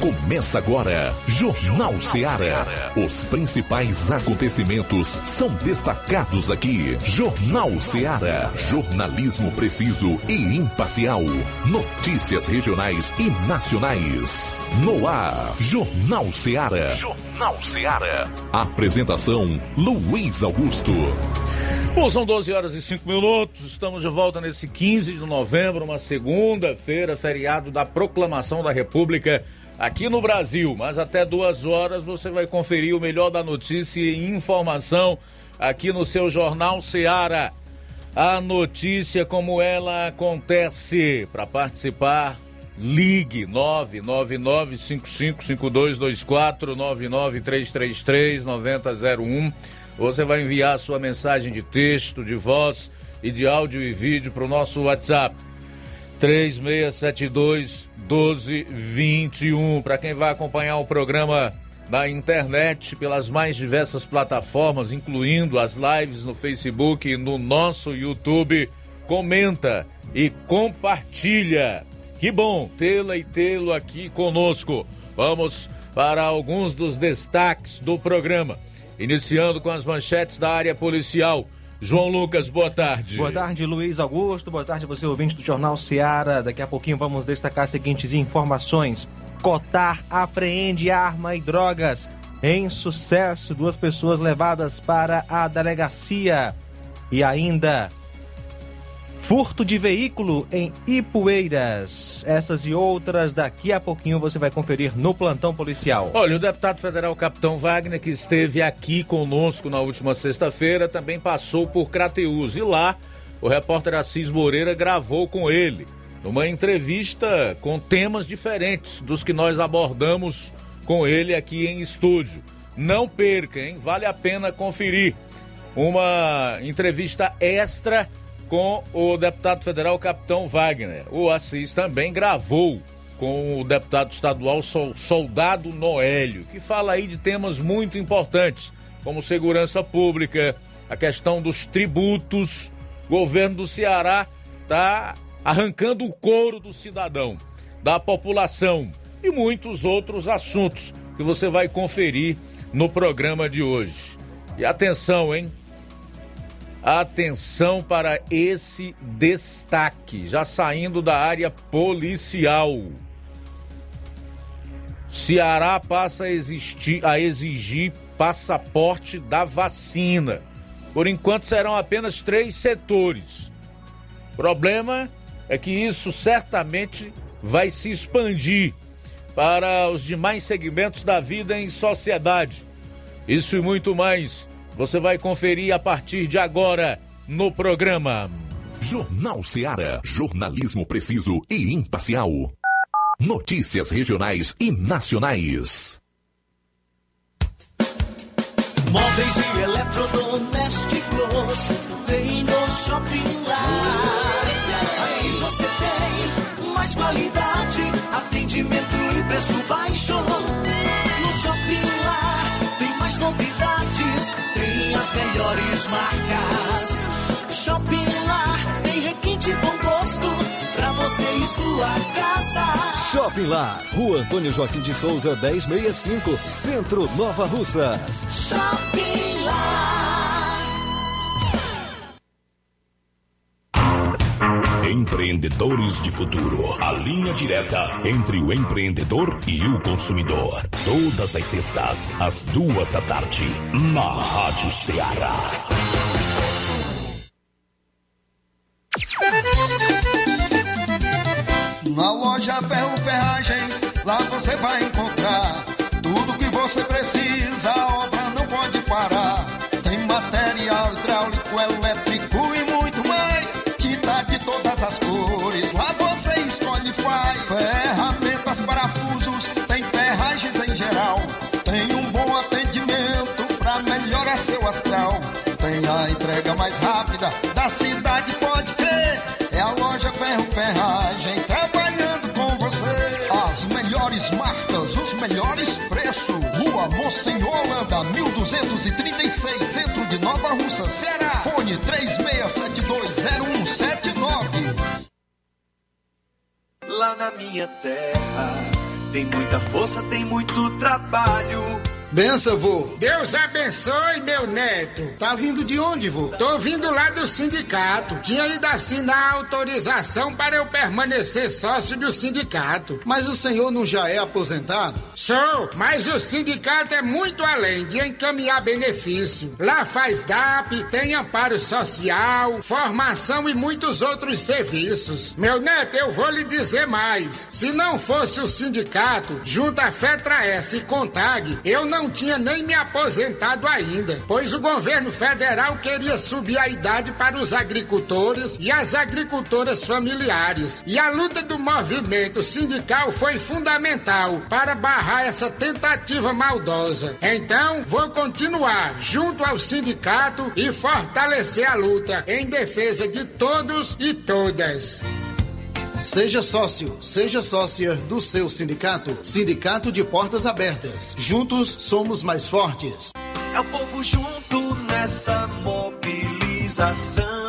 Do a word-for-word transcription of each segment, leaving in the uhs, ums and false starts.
Começa agora, Jornal Seara. Os principais acontecimentos são destacados aqui. Jornal Seara. Jornalismo preciso e imparcial. Notícias regionais e nacionais. No ar, Jornal Seara. Jornal Seara. Apresentação, Luiz Augusto. Bom, são doze horas e cinco minutos. Estamos de volta nesse quinze de novembro, uma segunda-feira, feriado da Proclamação da República aqui no Brasil. Mas até duas horas você vai conferir o melhor da notícia e informação aqui no seu Jornal Seara. A notícia como ela acontece. Para participar, ligue nove nove nove, cinco cinco cinco dois dois quatro, nove nove três três três, nove zero zero um. Você vai enviar sua mensagem de texto, de voz e de áudio e vídeo para o nosso WhatsApp três seis sete dois, um dois dois um. Para quem vai acompanhar o programa na internet, pelas mais diversas plataformas, incluindo as lives no Facebook e no nosso YouTube, comenta e compartilha. Que bom tê-la e tê-lo aqui conosco. Vamos para alguns dos destaques do programa. Iniciando com as manchetes da área policial. João Lucas, boa tarde. Boa tarde, Luiz Augusto. Boa tarde, você ouvinte do Jornal Seara. Daqui a pouquinho vamos destacar as seguintes informações. Cotar apreende arma e drogas. Em Sucesso, duas pessoas levadas para a delegacia. E ainda, furto de veículo em Ipueiras. Essas e outras daqui a pouquinho você vai conferir no Plantão Policial. Olha, o deputado federal Capitão Wagner, que esteve aqui conosco na última sexta-feira, também passou por Crateús. E lá, o repórter Assis Moreira gravou com ele, numa entrevista com temas diferentes dos que nós abordamos com ele aqui em estúdio. Não perca, hein? Vale a pena conferir. Uma entrevista extra com o deputado federal Capitão Wagner. O Assis também gravou com o deputado estadual Soldado Noélio, que fala aí de temas muito importantes, como segurança pública, a questão dos tributos. O governo do Ceará está arrancando o couro do cidadão, da população, e muitos outros assuntos que você vai conferir no programa de hoje. E atenção, hein? Atenção para esse destaque, já saindo da área policial. Ceará passa a, existir, a exigir passaporte da vacina. Por enquanto serão apenas três setores. O problema é que isso certamente vai se expandir para os demais segmentos da vida em sociedade. Isso e muito mais você vai conferir a partir de agora no programa Jornal Seara. Jornalismo preciso e imparcial. Notícias regionais e nacionais. Móveis e eletrodomésticos tem no Shopping Lar. Aqui você tem mais qualidade, atendimento e preço baixo. No Shopping Lar tem mais novidades, as melhores marcas. Shopping Lar tem requinte e bom gosto pra você e sua casa. Shopping Lar, Rua Antônio Joaquim de Souza, dez sessenta e cinco, Centro, Nova Russas. Shopping Lar. Empreendedores de futuro, a linha direta entre o empreendedor e o consumidor. Todas as sextas, às duas da tarde, na Rádio Ceará. Na loja Ferro Ferragens, lá você vai encontrar tudo que você precisa, a obra não pode parar. Tem material hidráulico, elétrico e muito mais, tinta de todas as cores, lá você escolhe e faz. Ferramentas, parafusos, tem ferragens em geral, tem um bom atendimento pra melhorar seu astral. Tem a entrega mais rápida da cidade, pode crer, é a loja Ferro Ferragem trabalhando com você. As melhores marcas, os melhores preços. Rua Monsenhor Holanda, mil duzentos e trinta e seis, centro de Nova Russa, Ceará. Fone três seis sete dois zero um sete nove. Lá na minha terra Tem muita força, tem muito trabalho. Benção, vô. Deus abençoe, meu neto. Tá vindo de onde, vô? Tô vindo lá do sindicato. Tinha ido assinar a autorização para eu permanecer sócio do sindicato. Mas o senhor não já é aposentado? Sou, mas o sindicato é muito além de encaminhar benefício. Lá faz D A P, tem amparo social, formação e muitos outros serviços. Meu neto, eu vou lhe dizer mais. Se não fosse o sindicato, junto à FETRAESSE e CONTAG, eu não Não tinha nem me aposentado ainda, pois o governo federal queria subir a idade para os agricultores e as agricultoras familiares. E a luta do movimento sindical foi fundamental para barrar essa tentativa maldosa. Então, vou continuar junto ao sindicato e fortalecer a luta em defesa de todos e todas. Seja sócio, seja sócia do seu sindicato. Sindicato de Portas Abertas. Juntos somos mais fortes. É o povo junto nessa mobilização.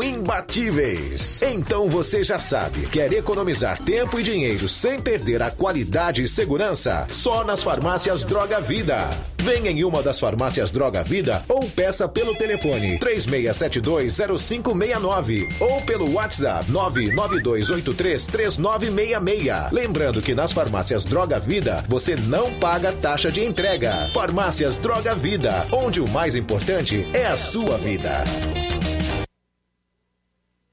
imbatíveis. Então você já sabe, quer economizar tempo e dinheiro sem perder a qualidade e segurança? Só nas farmácias Droga Vida. Venha em uma das farmácias Droga Vida ou peça pelo telefone três seis sete dois zero cinco seis nove ou pelo WhatsApp nove nove dois oito três três nove seis seis. Lembrando que nas farmácias Droga Vida você não paga taxa de entrega. Farmácias Droga Vida, onde o mais importante é a sua vida.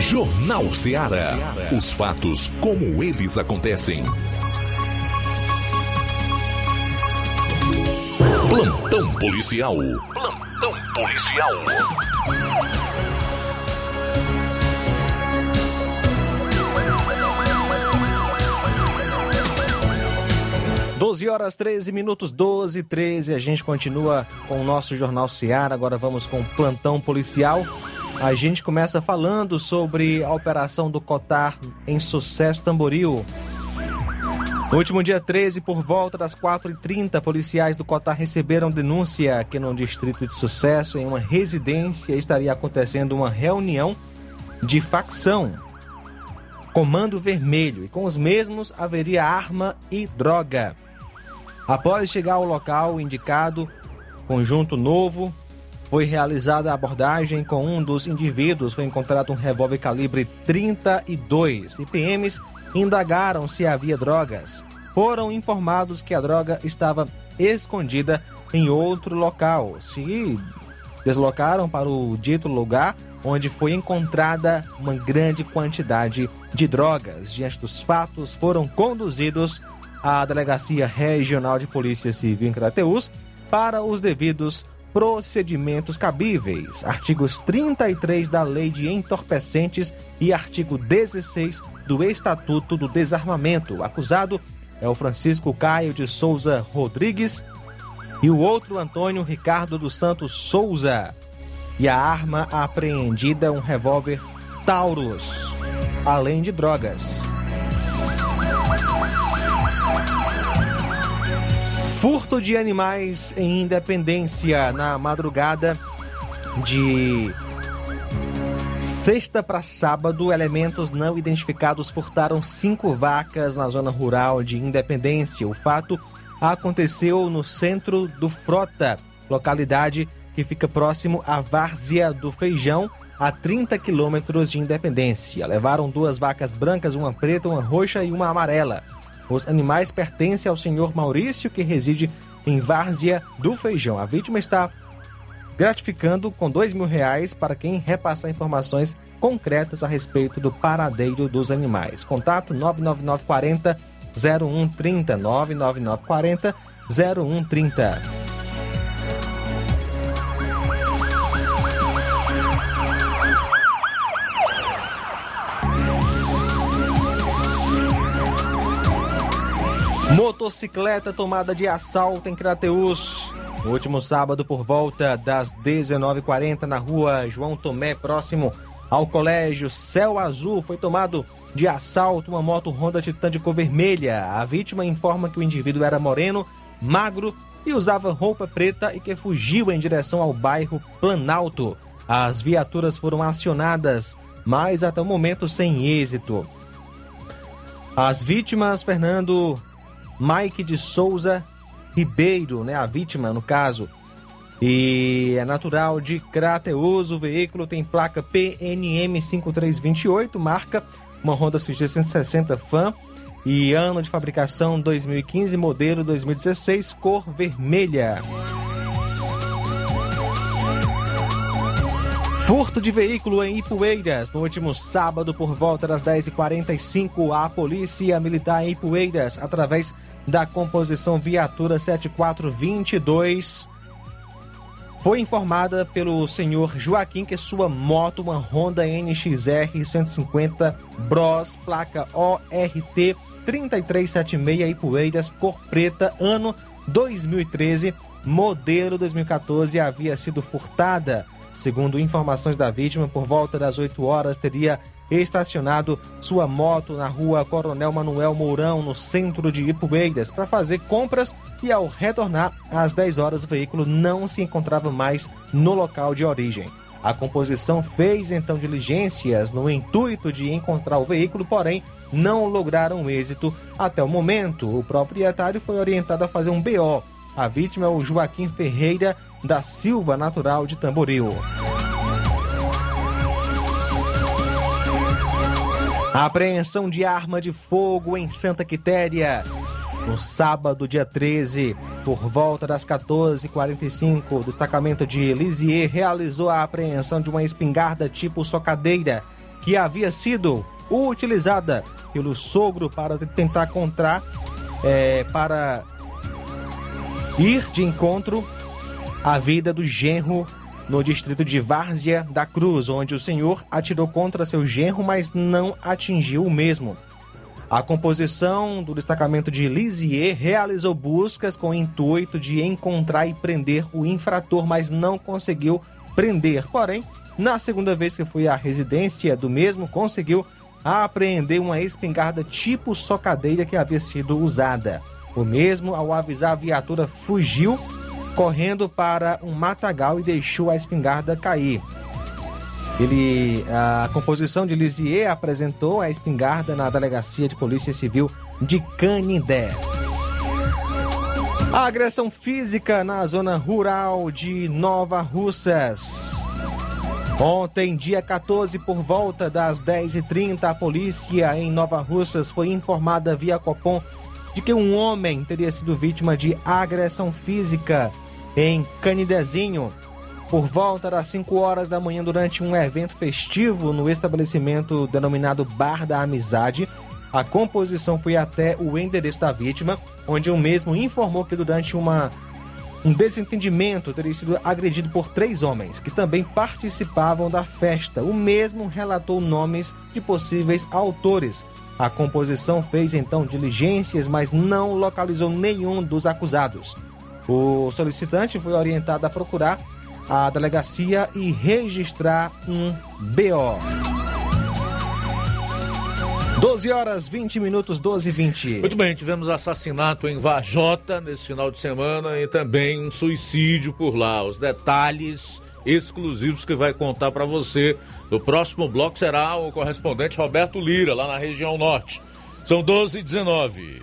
Jornal Seara. Os fatos como eles acontecem. Plantão policial. Plantão policial. doze horas treze minutos, doze e treze. A gente continua com o nosso Jornal Seara. Agora vamos com o Plantão Policial. A gente começa falando sobre a operação do COTAR em Sucesso, Tamboril. No último dia treze, por volta das quatro e trinta, policiais do COTAR receberam denúncia que no distrito de Sucesso, em uma residência, estaria acontecendo uma reunião de facção, Comando Vermelho, e com os mesmos haveria arma e droga. Após chegar ao local indicado, Conjunto Novo, foi realizada a abordagem com um dos indivíduos. Foi encontrado um revólver calibre trinta e dois. E P Ms indagaram se havia drogas. Foram informados que a droga estava escondida em outro local. Se deslocaram para o dito lugar, onde foi encontrada uma grande quantidade de drogas. Diante dos fatos, foram conduzidos à Delegacia Regional de Polícia Civil em Crateús para os devidos procedimentos cabíveis, artigos trinta e três da Lei de Entorpecentes e artigo dezesseis do Estatuto do Desarmamento. O acusado é o Francisco Caio de Souza Rodrigues e o outro Antônio Ricardo dos Santos Souza. E a arma apreendida, um revólver Taurus, além de drogas. Furto de animais em Independência. Na madrugada de sexta para sábado, elementos não identificados furtaram cinco vacas na zona rural de Independência. O fato aconteceu no centro do Frota, localidade que fica próximo à Várzea do Feijão, a trinta quilômetros de Independência. Levaram duas vacas brancas, uma preta, uma roxa e uma amarela. Os animais pertencem ao senhor Maurício, que reside em Várzea do Feijão. A vítima está gratificando com dois mil reais para quem repassar informações concretas a respeito do paradeiro dos animais. Contato nove nove nove quatro zero zero um três zero, nove nove nove quatro zero zero um três zero. Motocicleta tomada de assalto em Crateús. No último sábado, por volta das dezenove e quarenta, na rua João Tomé, próximo ao colégio Céu Azul, foi tomado de assalto uma moto Honda Titan de cor vermelha. A vítima informa que o indivíduo era moreno, magro e usava roupa preta e que fugiu em direção ao bairro Planalto. As viaturas foram acionadas, mas até o momento sem êxito. As vítimas, Fernando Mike de Souza Ribeiro, né, a vítima no caso, e é natural de Crateús. O veículo tem placa P N M cinco três dois oito, marca uma Honda C G cento e sessenta Fan, e ano de fabricação dois mil e quinze, modelo dois mil e dezesseis, cor vermelha. Furto de veículo em Ipueiras. No último sábado, por volta das dez e quarenta e cinco, a Polícia Militar em Ipueiras, através da composição viatura sete quatro dois dois, foi informada pelo senhor Joaquim que sua moto, uma Honda N X R cento e cinquenta Bros, placa O R T três três sete seis, Ipueiras, cor preta, ano dois mil e treze, modelo dois mil e quatorze, havia sido furtada. Segundo informações da vítima, por volta das oito horas teria estacionado sua moto na rua Coronel Manuel Mourão, no centro de Ipueiras, para fazer compras, e ao retornar às dez horas o veículo não se encontrava mais no local de origem. A composição fez então diligências no intuito de encontrar o veículo, porém não lograram êxito até o momento. O proprietário foi orientado a fazer um B O. A vítima é o Joaquim Ferreira da Silva, natural de Tamboril. A apreensão de arma de fogo em Santa Quitéria. No sábado, dia treze, por volta das quatorze e quarenta e cinco, o destacamento de Lisieux realizou a apreensão de uma espingarda tipo socadeira, que havia sido utilizada pelo sogro para tentar contrar, é, para ir de encontro à vida do genro, no distrito de Várzea da Cruz, onde o senhor atirou contra seu genro, mas não atingiu o mesmo. A composição do destacamento de Lisieux realizou buscas com o intuito de encontrar e prender o infrator, mas não conseguiu prender. Porém, na segunda vez que foi à residência do mesmo, conseguiu apreender uma espingarda tipo socadeira que havia sido usada. O mesmo, ao avisar a viatura, fugiu correndo para um matagal e deixou a espingarda cair. Ele, a composição de Lisieux apresentou a espingarda na Delegacia de Polícia Civil de Canindé. A agressão física na zona rural de Nova Russas. Ontem, dia quatorze, por volta das dez e trinta, a polícia em Nova Russas foi informada via Copom de que um homem teria sido vítima de agressão física em Canidezinho. Por volta das cinco horas da manhã, durante um evento festivo no estabelecimento denominado Bar da Amizade, a composição foi até o endereço da vítima, onde o mesmo informou que durante uma, um desentendimento teria sido agredido por três homens, que também participavam da festa. O mesmo relatou nomes de possíveis autores. A composição fez então diligências, mas não localizou nenhum dos acusados. O solicitante foi orientado a procurar a delegacia e registrar um B O. doze horas, vinte minutos, doze e vinte. Muito bem, tivemos assassinato em Vajota nesse final de semana e também um suicídio por lá. Os detalhes exclusivos que vai contar para você no próximo bloco será o correspondente Roberto Lira, lá na região norte. São doze e dezenove.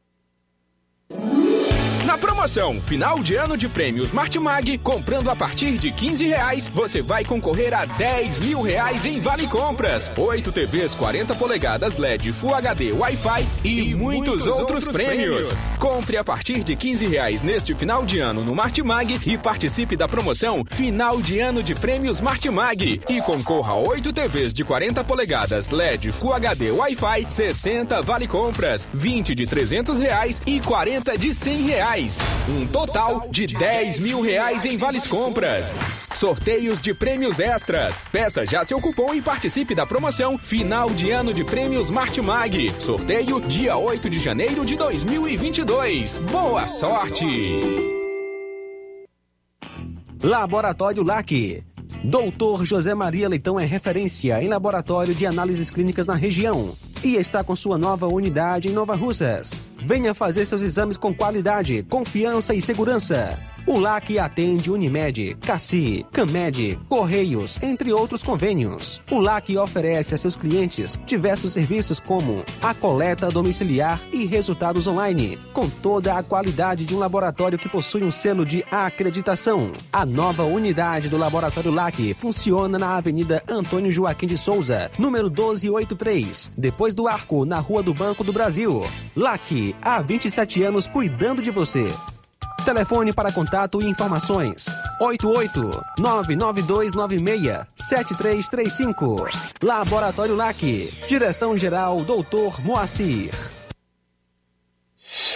Na promoção Promoção final de ano de prêmios Martimag. Comprando a partir de quinze reais, você vai concorrer a dez mil reais em Vale Compras, oito T Vs quarenta polegadas L E D Full H D Wi-Fi e, e muitos, muitos outros, outros prêmios. prêmios. Compre a partir de quinze reais neste final de ano no Martimag e participe da promoção final de ano de prêmios Martimag e concorra a oito T Vs de quarenta polegadas L E D Full H D Wi-Fi, sessenta Vale Compras, vinte de trezentos reais e quarenta de cem reais. Um total de dez mil reais em Vales Compras. Sorteios de prêmios extras. Peça já seu cupom e participe da promoção final de ano de prêmios Martimag. Sorteio dia oito de janeiro de dois mil e vinte e dois. Boa sorte! Laboratório LAC. doutor José Maria Leitão é referência em laboratório de análises clínicas na região e está com sua nova unidade em Nova Russas. Venha fazer seus exames com qualidade, confiança e segurança. O LAC atende Unimed, Cassi, Camed, Correios, entre outros convênios. O LAC oferece a seus clientes diversos serviços como a coleta domiciliar e resultados online, com toda a qualidade de um laboratório que possui um selo de acreditação. A nova unidade do Laboratório LAC funciona na Avenida Antônio Joaquim de Souza, número doze oitenta e três, depois do Arco, na Rua do Banco do Brasil. LAC, há vinte e sete anos cuidando de você. Telefone para contato e informações oito oito nove nove dois nove seis sete três três cinco. Laboratório LAC. Direção-geral doutor Moacir.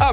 A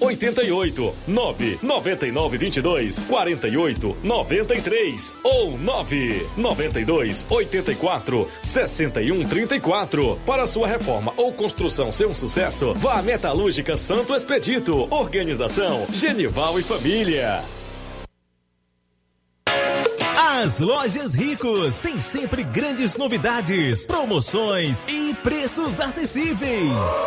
oito oito nove nove nove dois dois quatro oito nove três ou nove nove dois oito quatro seis um três quatro. Para sua reforma ou construção ser um sucesso, vá à Metalúrgica Santo Expedito. Organização Genival e Família. As Lojas Ricos têm sempre grandes novidades, promoções e preços acessíveis.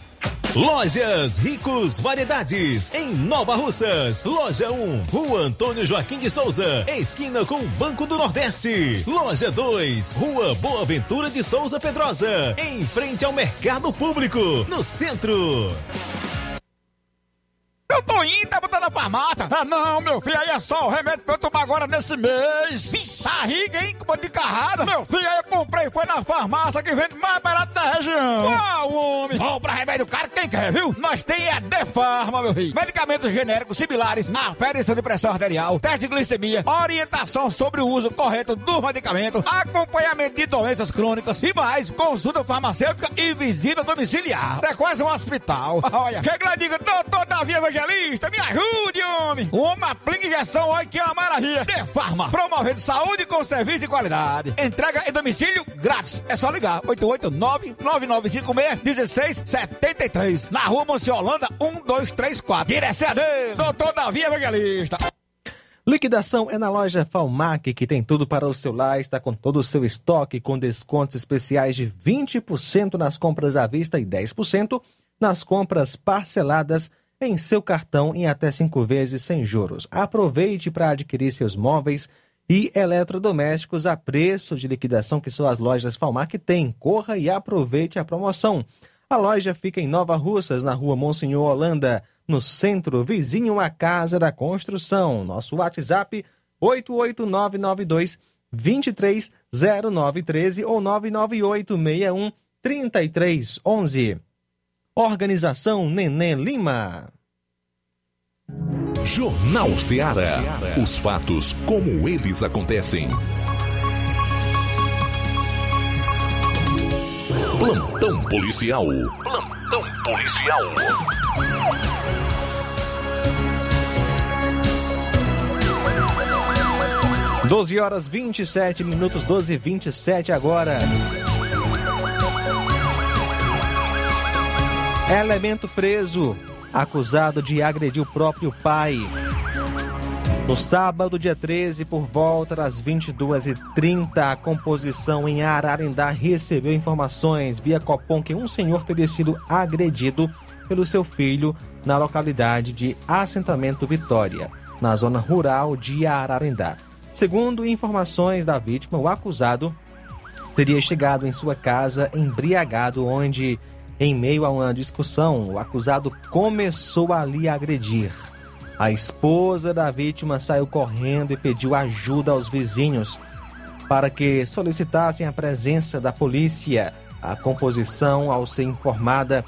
Lojas Ricos Variedades, em Nova Russas. Loja um, Rua Antônio Joaquim de Souza, esquina com o Banco do Nordeste. Loja dois, Rua Boa Ventura de Souza Pedrosa, em frente ao Mercado Público, no centro. Eu tô indo, tá botando a farmácia. mata. Ah, não, meu filho, aí é só o remédio pra eu tomar agora nesse mês. Vixe. Tá rica, hein, com de carrada. Meu filho, aí eu comprei, foi na farmácia que vende mais barato da região. Uau, homem. Compra remédio caro, quem quer, viu? Nós tem a Defarma, meu filho. Medicamentos genéricos similares, aferição de pressão arterial, teste de glicemia, orientação sobre o uso correto do medicamento, acompanhamento de doenças crônicas e mais, consulta farmacêutica e visita domiciliar. É quase um hospital. Olha, chega lá e diga, doutor Davi Evangelista, me ajude, homem. Uma aplica injeção, olha que é uma maravilha. Defarma, promovendo saúde com serviço de qualidade. Entrega em domicílio grátis. É só ligar, oito oito nove, nove nove cinco seis, um seis sete três. Na rua Monsenhor Holanda, um dois três quatro. Direção a Deus, doutor Davi Evangelista. Liquidação é na loja Falmac, que tem tudo para o seu lar, está com todo o seu estoque, com descontos especiais de vinte por cento nas compras à vista e dez por cento nas compras parceladas em seu cartão em até cinco vezes sem juros. Aproveite para adquirir seus móveis e eletrodomésticos a preço de liquidação que só as lojas Falmac têm. Corra e aproveite a promoção. A loja fica em Nova Russas, na rua Monsenhor Holanda, no centro, vizinho à Casa da Construção. Nosso WhatsApp, oito oito nove nove dois, dois três zero nove um três ou nove nove oito, seis um, três três um um. Organização Nenê Lima. Jornal Seara. Os fatos como eles acontecem. Plantão policial. Plantão policial. doze horas vinte e sete minutos, doze e vinte e sete agora. Elemento preso, acusado de agredir o próprio pai. No sábado, dia treze, por volta das vinte e duas e trinta, a composição em Ararendá recebeu informações via Copom que um senhor teria sido agredido pelo seu filho na localidade de Assentamento Vitória, na zona rural de Ararendá. Segundo informações da vítima, o acusado teria chegado em sua casa embriagado, onde, em meio a uma discussão, o acusado começou a lhe agredir. A esposa da vítima saiu correndo e pediu ajuda aos vizinhos para que solicitassem a presença da polícia. A composição, ao ser informada,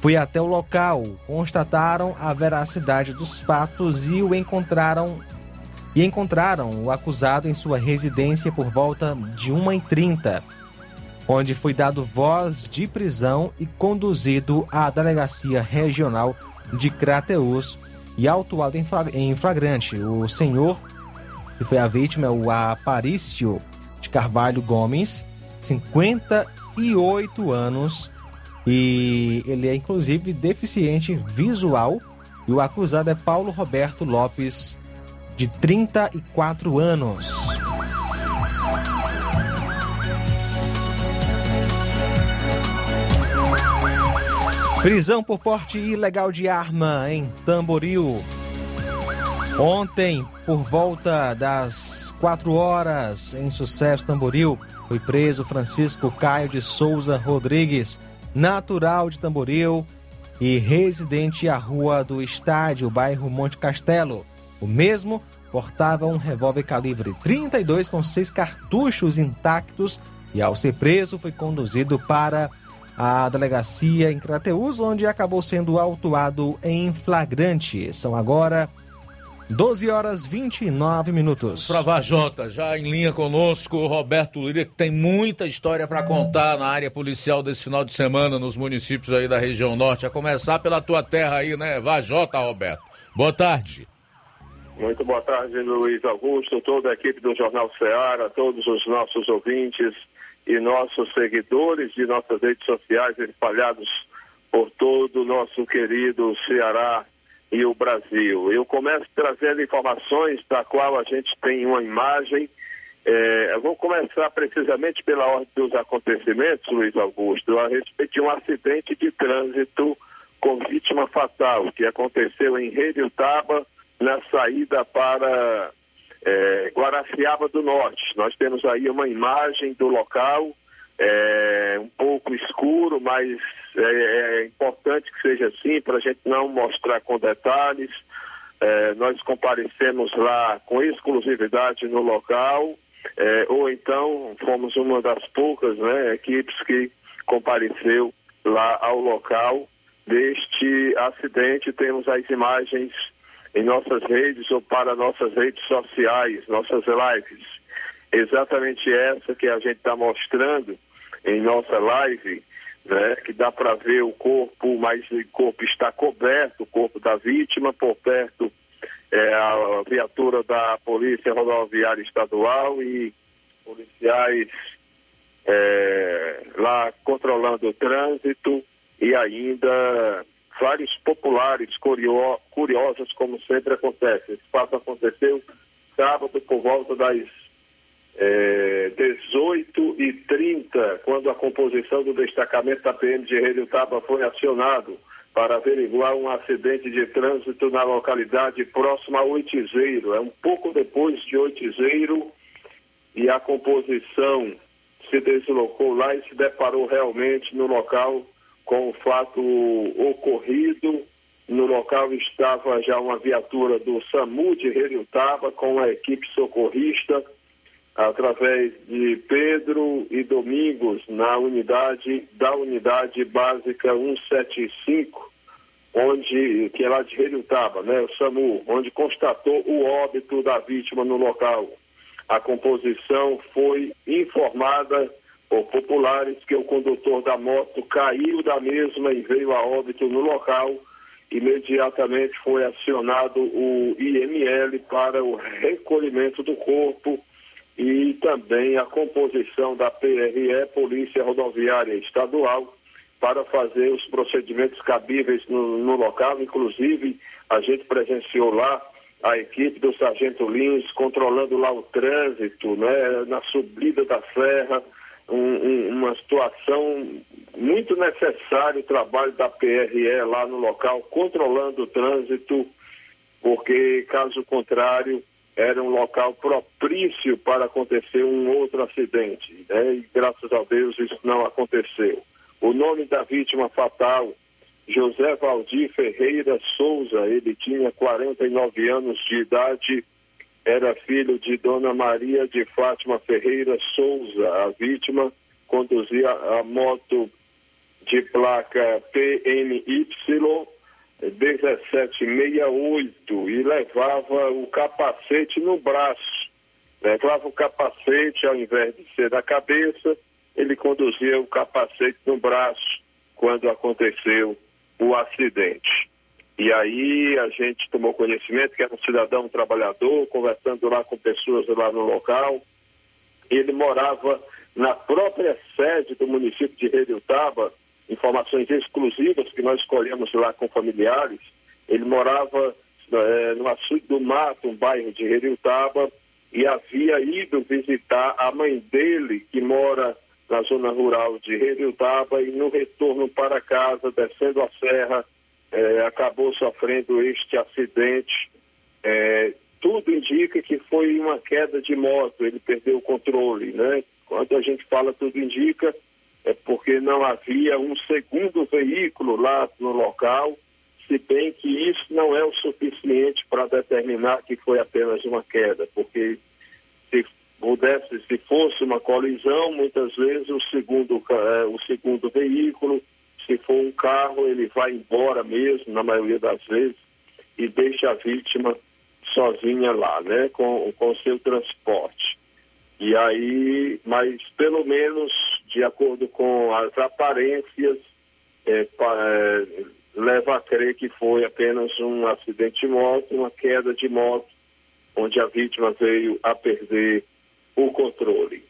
foi até o local, constataram a veracidade dos fatos e o encontraram e encontraram o acusado em sua residência por volta de uma e trinta, onde foi dado voz de prisão e conduzido à Delegacia Regional de Crateús e autuado em flagrante. O senhor que foi a vítima é o Aparício de Carvalho Gomes, cinquenta e oito anos, e ele é inclusive deficiente visual, e o acusado é Paulo Roberto Lopes, de trinta e quatro anos. Prisão por porte ilegal de arma em Tamboril. Ontem, por volta das quatro horas, em Sucesso, Tamboril, foi preso Francisco Caio de Souza Rodrigues, natural de Tamboril e residente à Rua do Estádio, bairro Monte Castelo. O mesmo portava um revólver calibre trinta e dois com seis cartuchos intactos e, ao ser preso, foi conduzido para a delegacia em Crateús, onde acabou sendo autuado em flagrante. São agora doze horas vinte e nove minutos. Prova Jota, já em linha conosco, o Roberto Lira, que tem muita história para contar na área policial desse final de semana nos municípios aí da região norte. A começar pela tua terra aí, né? Vajota, Roberto. Boa tarde. Muito boa tarde, Luiz Augusto, toda a equipe do Jornal Seara, todos os nossos ouvintes e nossos seguidores de nossas redes sociais espalhados por todo o nosso querido Ceará e o Brasil. Eu começo trazendo informações da qual a gente tem uma imagem. É, eu vou começar precisamente pela ordem dos acontecimentos, Luiz Augusto, a respeito de um acidente de trânsito com vítima fatal que aconteceu em Redutaba, na saída para É, Guaraciaba do Norte. Nós temos aí uma imagem do local, é, um pouco escuro, mas é, é importante que seja assim para a gente não mostrar com detalhes. É, nós comparecemos lá com exclusividade no local, é, ou então fomos uma das poucas, né, equipes que compareceu lá ao local deste acidente. Temos as imagens em nossas redes ou para nossas redes sociais, nossas lives. Exatamente essa que a gente está mostrando em nossa live, né, que dá para ver o corpo, mas o corpo está coberto, o corpo da vítima, por perto é, a viatura da Polícia Rodoviária Estadual e policiais é, lá controlando o trânsito, e ainda vários populares curio, curiosos, como sempre acontece. Esse fato aconteceu sábado por volta das É, dezoito e trinta, quando a composição do destacamento da P M de Relutaba foi acionado para averiguar um acidente de trânsito na localidade próxima a Oitizeiro. É um pouco depois de Oitizeiro, e a composição se deslocou lá e se deparou realmente no local com o fato ocorrido. No local estava já uma viatura do SAMU de Relutaba com a equipe socorrista, através de Pedro e Domingos, na unidade, da unidade básica cento e setenta e cinco, onde, que é lá de Relutaba, né, o SAMU, onde constatou o óbito da vítima no local. A composição foi informada por populares que o condutor da moto caiu da mesma e veio a óbito no local. Imediatamente foi acionado o I M L para o recolhimento do corpo, e também a composição da P R E, Polícia Rodoviária Estadual, para fazer os procedimentos cabíveis no, no local. Inclusive, a gente presenciou lá a equipe do Sargento Lins controlando lá o trânsito, né, na subida da serra, um, um, uma situação muito necessária, o trabalho da P R E lá no local, controlando o trânsito, porque, caso contrário, era um local propício para acontecer um outro acidente, né? E graças a Deus isso não aconteceu. O nome da vítima fatal, José Valdir Ferreira Souza, ele tinha quarenta e nove anos de idade, era filho de Dona Maria de Fátima Ferreira Souza. A vítima conduzia a moto de placa P N Y dezessete sessenta e oito e levava o capacete no braço. Levava o capacete, ao invés de ser da cabeça, ele conduzia o capacete no braço quando aconteceu o acidente. E aí a gente tomou conhecimento que era um cidadão, um trabalhador, conversando lá com pessoas lá no local. Ele morava na própria sede do município de Relutaba, informações exclusivas que nós colhemos lá com familiares. Ele morava é, no Açude do Mato, um bairro de Relutaba, e havia ido visitar a mãe dele, que mora na zona rural de Relutaba, e no retorno para casa, descendo a serra, é, acabou sofrendo este acidente. É, tudo indica que foi uma queda de moto, ele perdeu o controle, né? Quando a gente fala tudo indica, é porque não havia um segundo veículo lá no local, se bem que isso não é o suficiente para determinar que foi apenas uma queda, porque se pudesse, se fosse uma colisão, muitas vezes o segundo, é, o segundo veículo, se for um carro, ele vai embora mesmo, na maioria das vezes, e deixa a vítima sozinha lá, né, com o seu transporte. E aí, mas pelo menos, de acordo com as aparências, é, pa, é, leva a crer que foi apenas um acidente de moto, uma queda de moto, onde a vítima veio a perder o controle.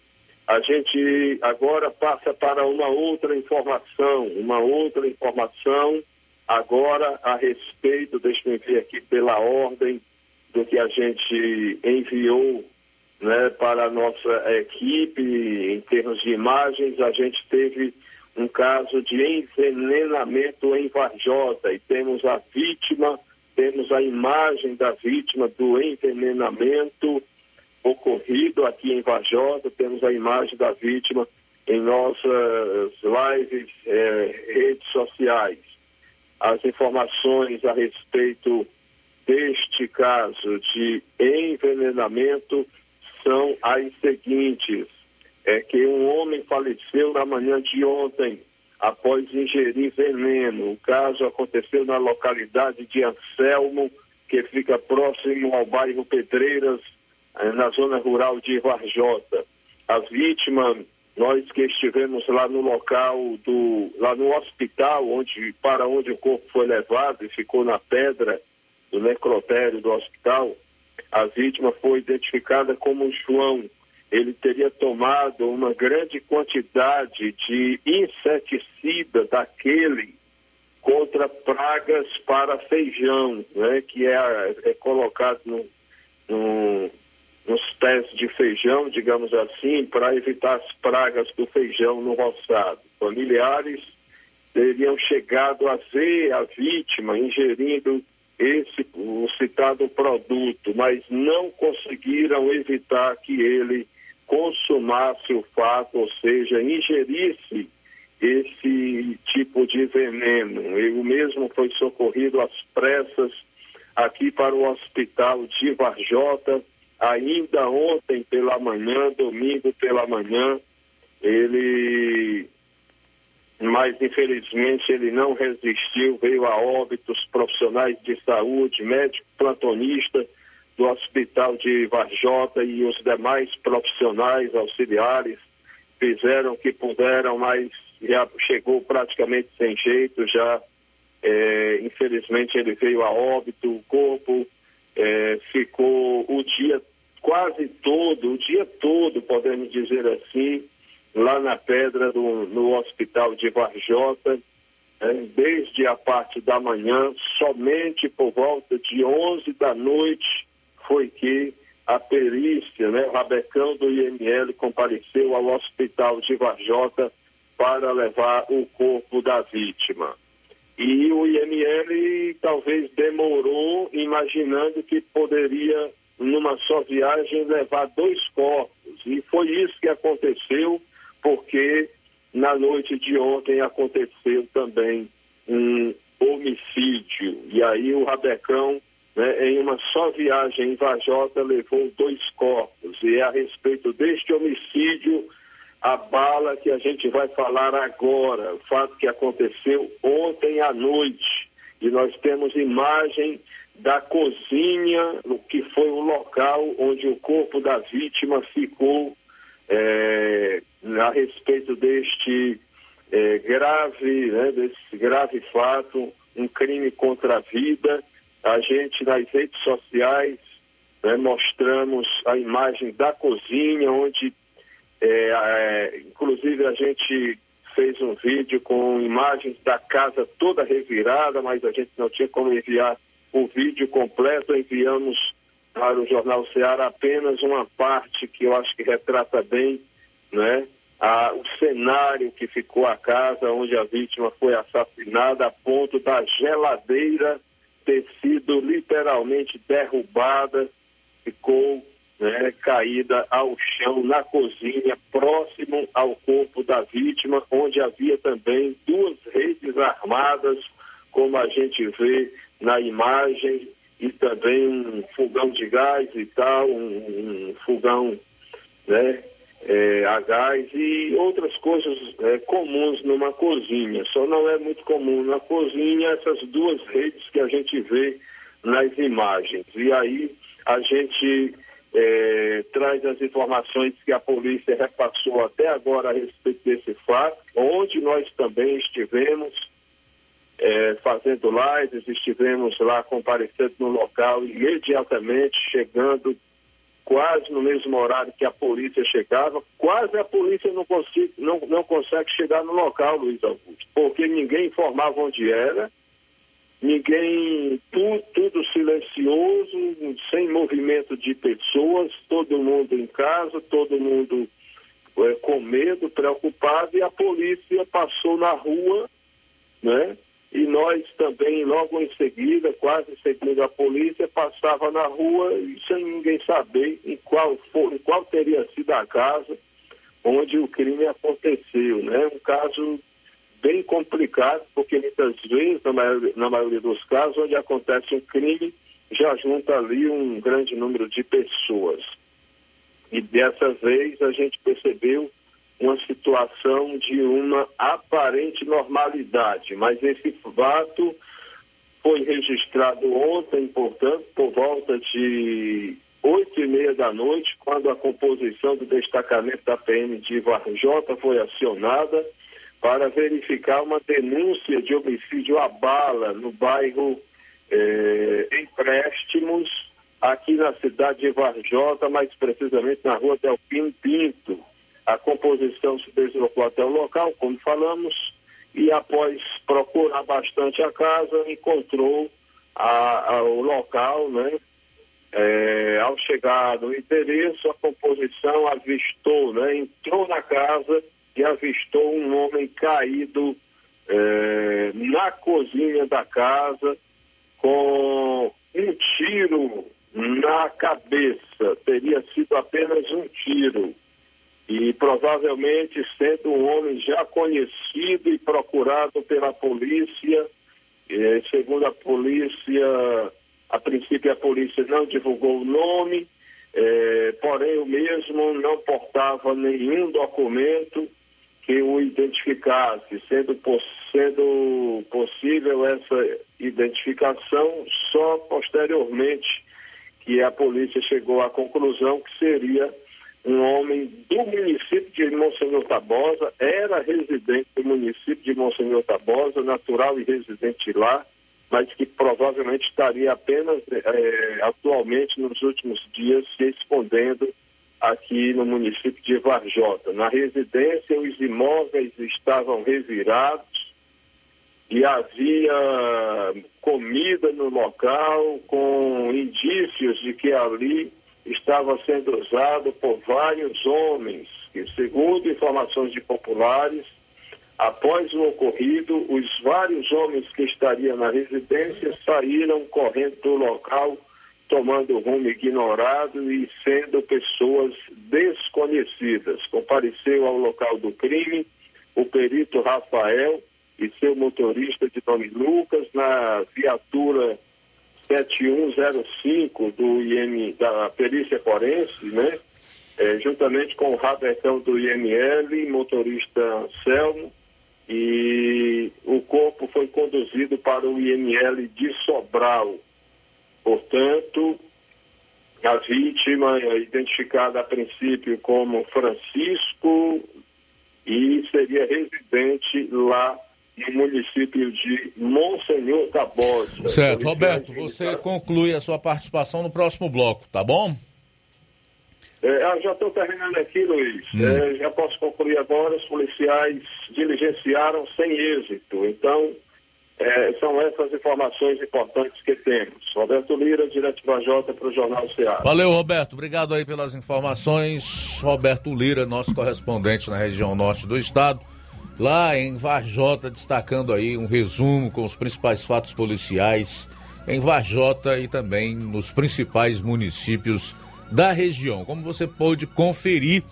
A gente agora passa para uma outra informação, uma outra informação agora a respeito, deixa eu ver aqui pela ordem do que a gente enviou, né, para a nossa equipe. Em termos de imagens, a gente teve um caso de envenenamento em Varjota, e temos a vítima, temos a imagem da vítima do envenenamento ocorrido aqui em Varjota, temos a imagem da vítima em nossas lives, é, redes sociais. As informações a respeito deste caso de envenenamento são as seguintes. É que um homem faleceu na manhã de ontem após ingerir veneno. O caso aconteceu na localidade de Anselmo, que fica próximo ao bairro Pedreiras, na zona rural de Varjota. A vítima, nós que estivemos lá no local, do, lá no hospital, onde, para onde o corpo foi levado e ficou na pedra do necrotério do hospital, a vítima foi identificada como João. Ele teria tomado uma grande quantidade de inseticida daquele contra pragas para feijão, né, que é, é colocado no, no, nos pés de feijão, digamos assim, para evitar as pragas do feijão no roçado. Familiares teriam chegado a ver a vítima ingerindo esse, o citado produto, mas não conseguiram evitar que ele consumasse o fato, ou seja, ingerisse esse tipo de veneno. Ele mesmo foi socorrido às pressas aqui para o hospital de Varjota, ainda ontem pela manhã, domingo pela manhã, ele, mas infelizmente ele não resistiu, veio a óbitos. Profissionais de saúde, médico plantonista do hospital de Varjota e os demais profissionais auxiliares fizeram o que puderam, mas já chegou praticamente sem jeito, já é, infelizmente ele veio a óbito. O corpo é, ficou o dia quase todo, o dia todo, podemos dizer assim, lá na pedra do, no hospital de Varjota, né, desde a parte da manhã. Somente por volta de onze da noite foi que a perícia, né, o rabecão do I M L, compareceu ao hospital de Varjota para levar o corpo da vítima. E o I M L talvez demorou, imaginando que poderia, numa só viagem, levar dois corpos. E foi isso que aconteceu, porque na noite de ontem aconteceu também um homicídio. E aí o rabecão, né, em uma só viagem em Varjota, levou dois corpos. E é a respeito deste homicídio, a bala, que a gente vai falar agora, o fato que aconteceu ontem à noite. E nós temos imagem da cozinha, que foi o local onde o corpo da vítima ficou, é, a respeito deste é, grave, né, desse grave fato, um crime contra a vida. A gente, nas redes sociais, né, mostramos a imagem da cozinha, onde É, é, inclusive a gente fez um vídeo com imagens da casa toda revirada, mas a gente não tinha como enviar o vídeo completo. Enviamos para o Jornal Seara apenas uma parte que eu acho que retrata bem, né, a, o cenário que ficou a casa onde a vítima foi assassinada, a ponto da geladeira ter sido literalmente derrubada, ficou, né, caída ao chão na cozinha, próximo ao corpo da vítima, onde havia também duas redes armadas, como a gente vê na imagem, e também um fogão de gás e tal, um, um fogão, né, é, a gás e outras coisas é, comuns numa cozinha. Só não é muito comum na cozinha essas duas redes que a gente vê nas imagens. E aí a gente... É, traz as informações que a polícia repassou até agora a respeito desse fato, onde nós também estivemos é, fazendo lives, estivemos lá comparecendo no local, imediatamente chegando quase no mesmo horário que a polícia chegava. Quase a polícia não, consigo, não, não consegue chegar no local, Luiz Augusto, porque ninguém informava onde era. Ninguém, tudo, tudo silencioso, sem movimento de pessoas, todo mundo em casa, todo mundo é, com medo, preocupado, e a polícia passou na rua, né? E nós também, logo em seguida, quase seguindo a polícia, passava na rua sem ninguém saber em qual, for, em qual teria sido a casa onde o crime aconteceu, né? Um caso bem complicado, porque muitas vezes, na maioria, na maioria dos casos, onde acontece um crime, já junta ali um grande número de pessoas. E dessa vez a gente percebeu uma situação de uma aparente normalidade, mas esse fato foi registrado ontem, portanto, por volta de oito e meia da noite, quando a composição do destacamento da P M de Varjota foi acionada para verificar uma denúncia de homicídio à bala no bairro eh, Empréstimos, aqui na cidade de Varjota, mais precisamente na rua Delfim Pinto. A composição se deslocou até o local, como falamos, e após procurar bastante a casa, encontrou a, a, o local, né? É, ao chegar no endereço, a composição avistou, né? Entrou na casa e avistou um homem caído é, na cozinha da casa com um tiro na cabeça. Teria sido apenas um tiro. E provavelmente sendo um homem já conhecido e procurado pela polícia. É, segundo a polícia... A princípio, a polícia não divulgou o nome, eh, porém o mesmo não portava nenhum documento que o identificasse, sendo, poss- sendo possível essa identificação só posteriormente, que a polícia chegou à conclusão que seria um homem do município de Monsenhor Tabosa, era residente do município de Monsenhor Tabosa, natural e residente lá, mas que provavelmente estaria apenas eh, atualmente nos últimos dias se escondendo aqui no município de Varjota. Na residência, os imóveis estavam revirados e havia comida no local com indícios de que ali estava sendo usado por vários homens, que, segundo informações de populares, após o ocorrido, os vários homens que estariam na residência saíram correndo do local, tomando rumo ignorado e sendo pessoas desconhecidas. Compareceu ao local do crime o perito Rafael e seu motorista de nome Lucas na viatura sete um zero cinco do I M, da perícia forense, né? É, juntamente com o Rabertão do I M L, motorista Anselmo. E o corpo foi conduzido para o I M L de Sobral. Portanto, a vítima é identificada a princípio como Francisco e seria residente lá no município de Monsenhor Tabosa. Certo. Roberto, você conclui a sua participação no próximo bloco, tá bom? É, já estou terminando aqui, Luiz. Hum. É, já posso concluir agora. Os policiais diligenciaram sem êxito. Então, é, são essas informações importantes que temos. Roberto Lira, direto da Jota, para o Jornal Ceará. Valeu, Roberto. Obrigado aí pelas informações. Roberto Lira, nosso correspondente na região norte do estado, lá em Varjota, destacando aí um resumo com os principais fatos policiais em Varjota e também nos principais municípios da região. Como você pôde conferir,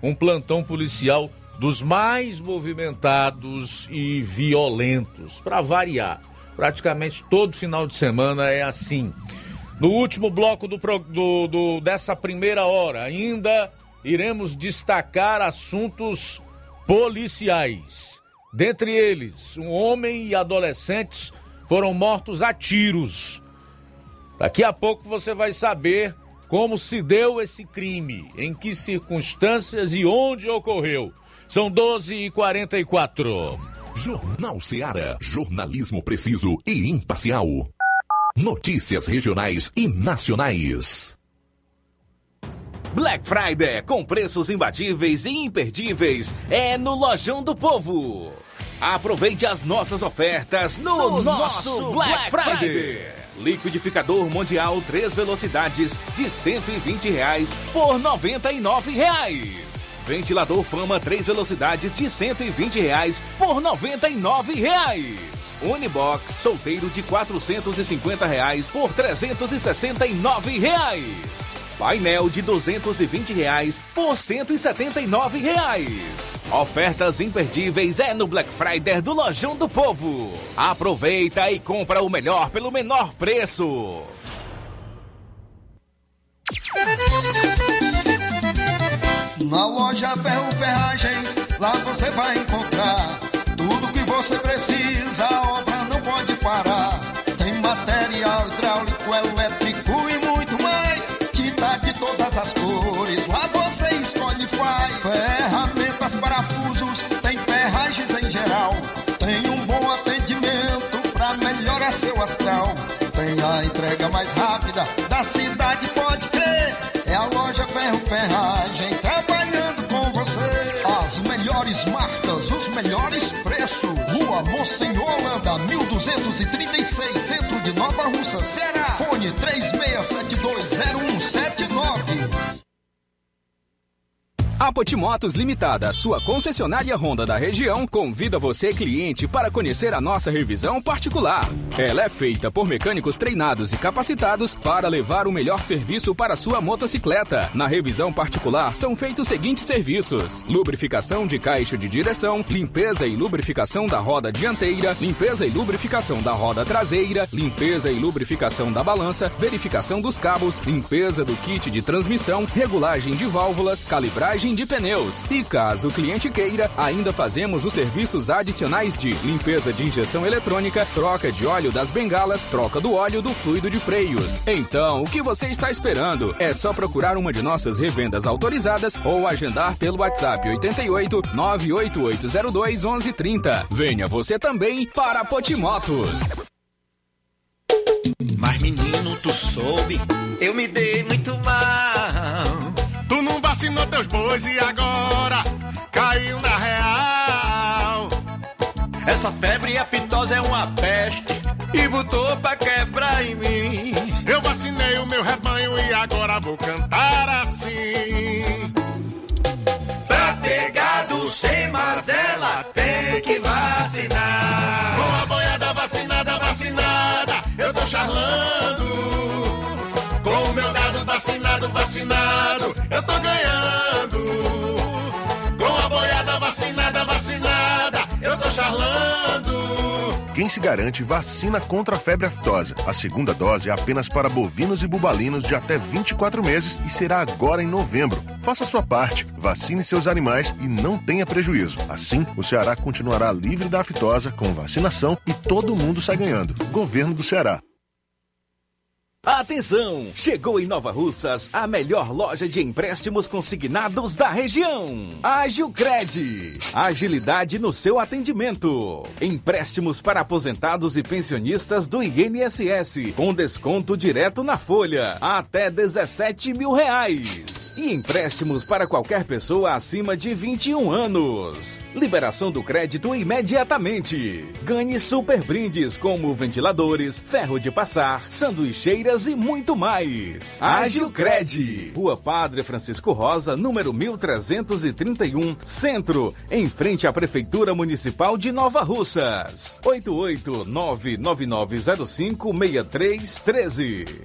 um plantão policial dos mais movimentados e violentos, para variar. Praticamente todo final de semana é assim. No último bloco do, do, do, dessa primeira hora, ainda iremos destacar assuntos policiais. Dentre eles, um homem e adolescentes foram mortos a tiros. Daqui a pouco você vai saber como se deu esse crime, em que circunstâncias e onde ocorreu. São doze e quarenta e quatro. Jornal Ceará. Jornalismo preciso e imparcial. Notícias regionais e nacionais. Black Friday com preços imbatíveis e imperdíveis é no Lojão do Povo. Aproveite as nossas ofertas no, no nosso, nosso Black, Black Friday. Friday. Liquidificador Mundial três velocidades de cento e vinte reais por noventa e nove reais. Ventilador Fama três velocidades de cento e vinte reais por noventa e nove reais. Unibox solteiro de quatrocentos e cinquenta reais por trezentos e sessenta e nove reais. Painel de duzentos e vinte reais por cento e setenta e nove reais. Ofertas imperdíveis é no Black Friday do Lojão do Povo. Aproveita e compra o melhor pelo menor preço. Na loja Ferro Ferragens, lá você vai encontrar tudo que você precisa, a obra não pode parar. Tem material hidráulico, elétrico e muito mais, tinta de todas as cores, lá você escolhe e faz. Ferramentas, parafusos, tem ferragens em geral. Tem um bom atendimento pra melhorar seu astral. Tem a entrega mais rápida da cidade, pode crer. É a loja Ferro Ferragem trabalhando com você. As melhores marcas, os melhores preços. Rua Monsenhor Holanda, mil duzentos e trinta e seis, centro de Nova Russa, Ceará. Fone três seis sete dois zero um sete nove. A Potimotos Limitada, sua concessionária Honda da região, convida você, cliente, para conhecer a nossa revisão particular. Ela é feita por mecânicos treinados e capacitados para levar o melhor serviço para sua motocicleta. Na revisão particular são feitos os seguintes serviços: lubrificação de caixa de direção, limpeza e lubrificação da roda dianteira, limpeza e lubrificação da roda traseira, limpeza e lubrificação da balança, verificação dos cabos, limpeza do kit de transmissão, regulagem de válvulas, calibragem de pneus. E caso o cliente queira, ainda fazemos os serviços adicionais de limpeza de injeção eletrônica, troca de óleo das bengalas, troca do óleo do fluido de freio. Então, o que você está esperando? É só procurar uma de nossas revendas autorizadas ou agendar pelo WhatsApp oito oito nove oito oito zero dois um um três zero. Venha você também para Potimotos. Mas menino, tu soube, eu me dei muito mal. Tu não vacinou teus bois e agora caiu na real. Essa febre aftosa é uma peste e botou pra quebrar em mim. Eu vacinei o meu rebanho e agora vou cantar assim. Pra ter gado sem mazela tem que vacinar. Com a boiada vacinada, vacinada, eu tô charlando. Com o meu gado vacinado, vacinado, eu tô ganhando. Com a boiada vacinada, vacinada, eu tô charlando. Quem se garante vacina contra a febre aftosa. A segunda dose é apenas para bovinos e bubalinos de até vinte e quatro meses e será agora em novembro. Faça sua parte, vacine seus animais e não tenha prejuízo. Assim, o Ceará continuará livre da aftosa com vacinação e todo mundo sai ganhando. Governo do Ceará. Atenção! Chegou em Nova Russas a melhor loja de empréstimos consignados da região. Agilcred. Agilidade no seu atendimento. Empréstimos para aposentados e pensionistas do I N S S, com desconto direto na folha, até dezessete mil reais. E empréstimos para qualquer pessoa acima de vinte e um anos. Liberação do crédito imediatamente. Ganhe super brindes como ventiladores, ferro de passar, sanduicheiras e muito mais. Agilcred. Rua Padre Francisco Rosa, número mil trezentos e trinta e um, Centro, em frente à Prefeitura Municipal de Nova Russas. oito oito nove nove nove zero cinco seis três um três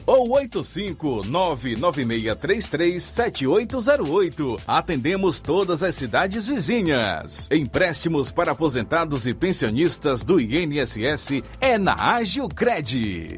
ou oito cinco nove nove seis três três sete oito zero oito. Atendemos todas as cidades vizinhas. Empréstimos para aposentados e pensionistas do I N S S é na Agilcred.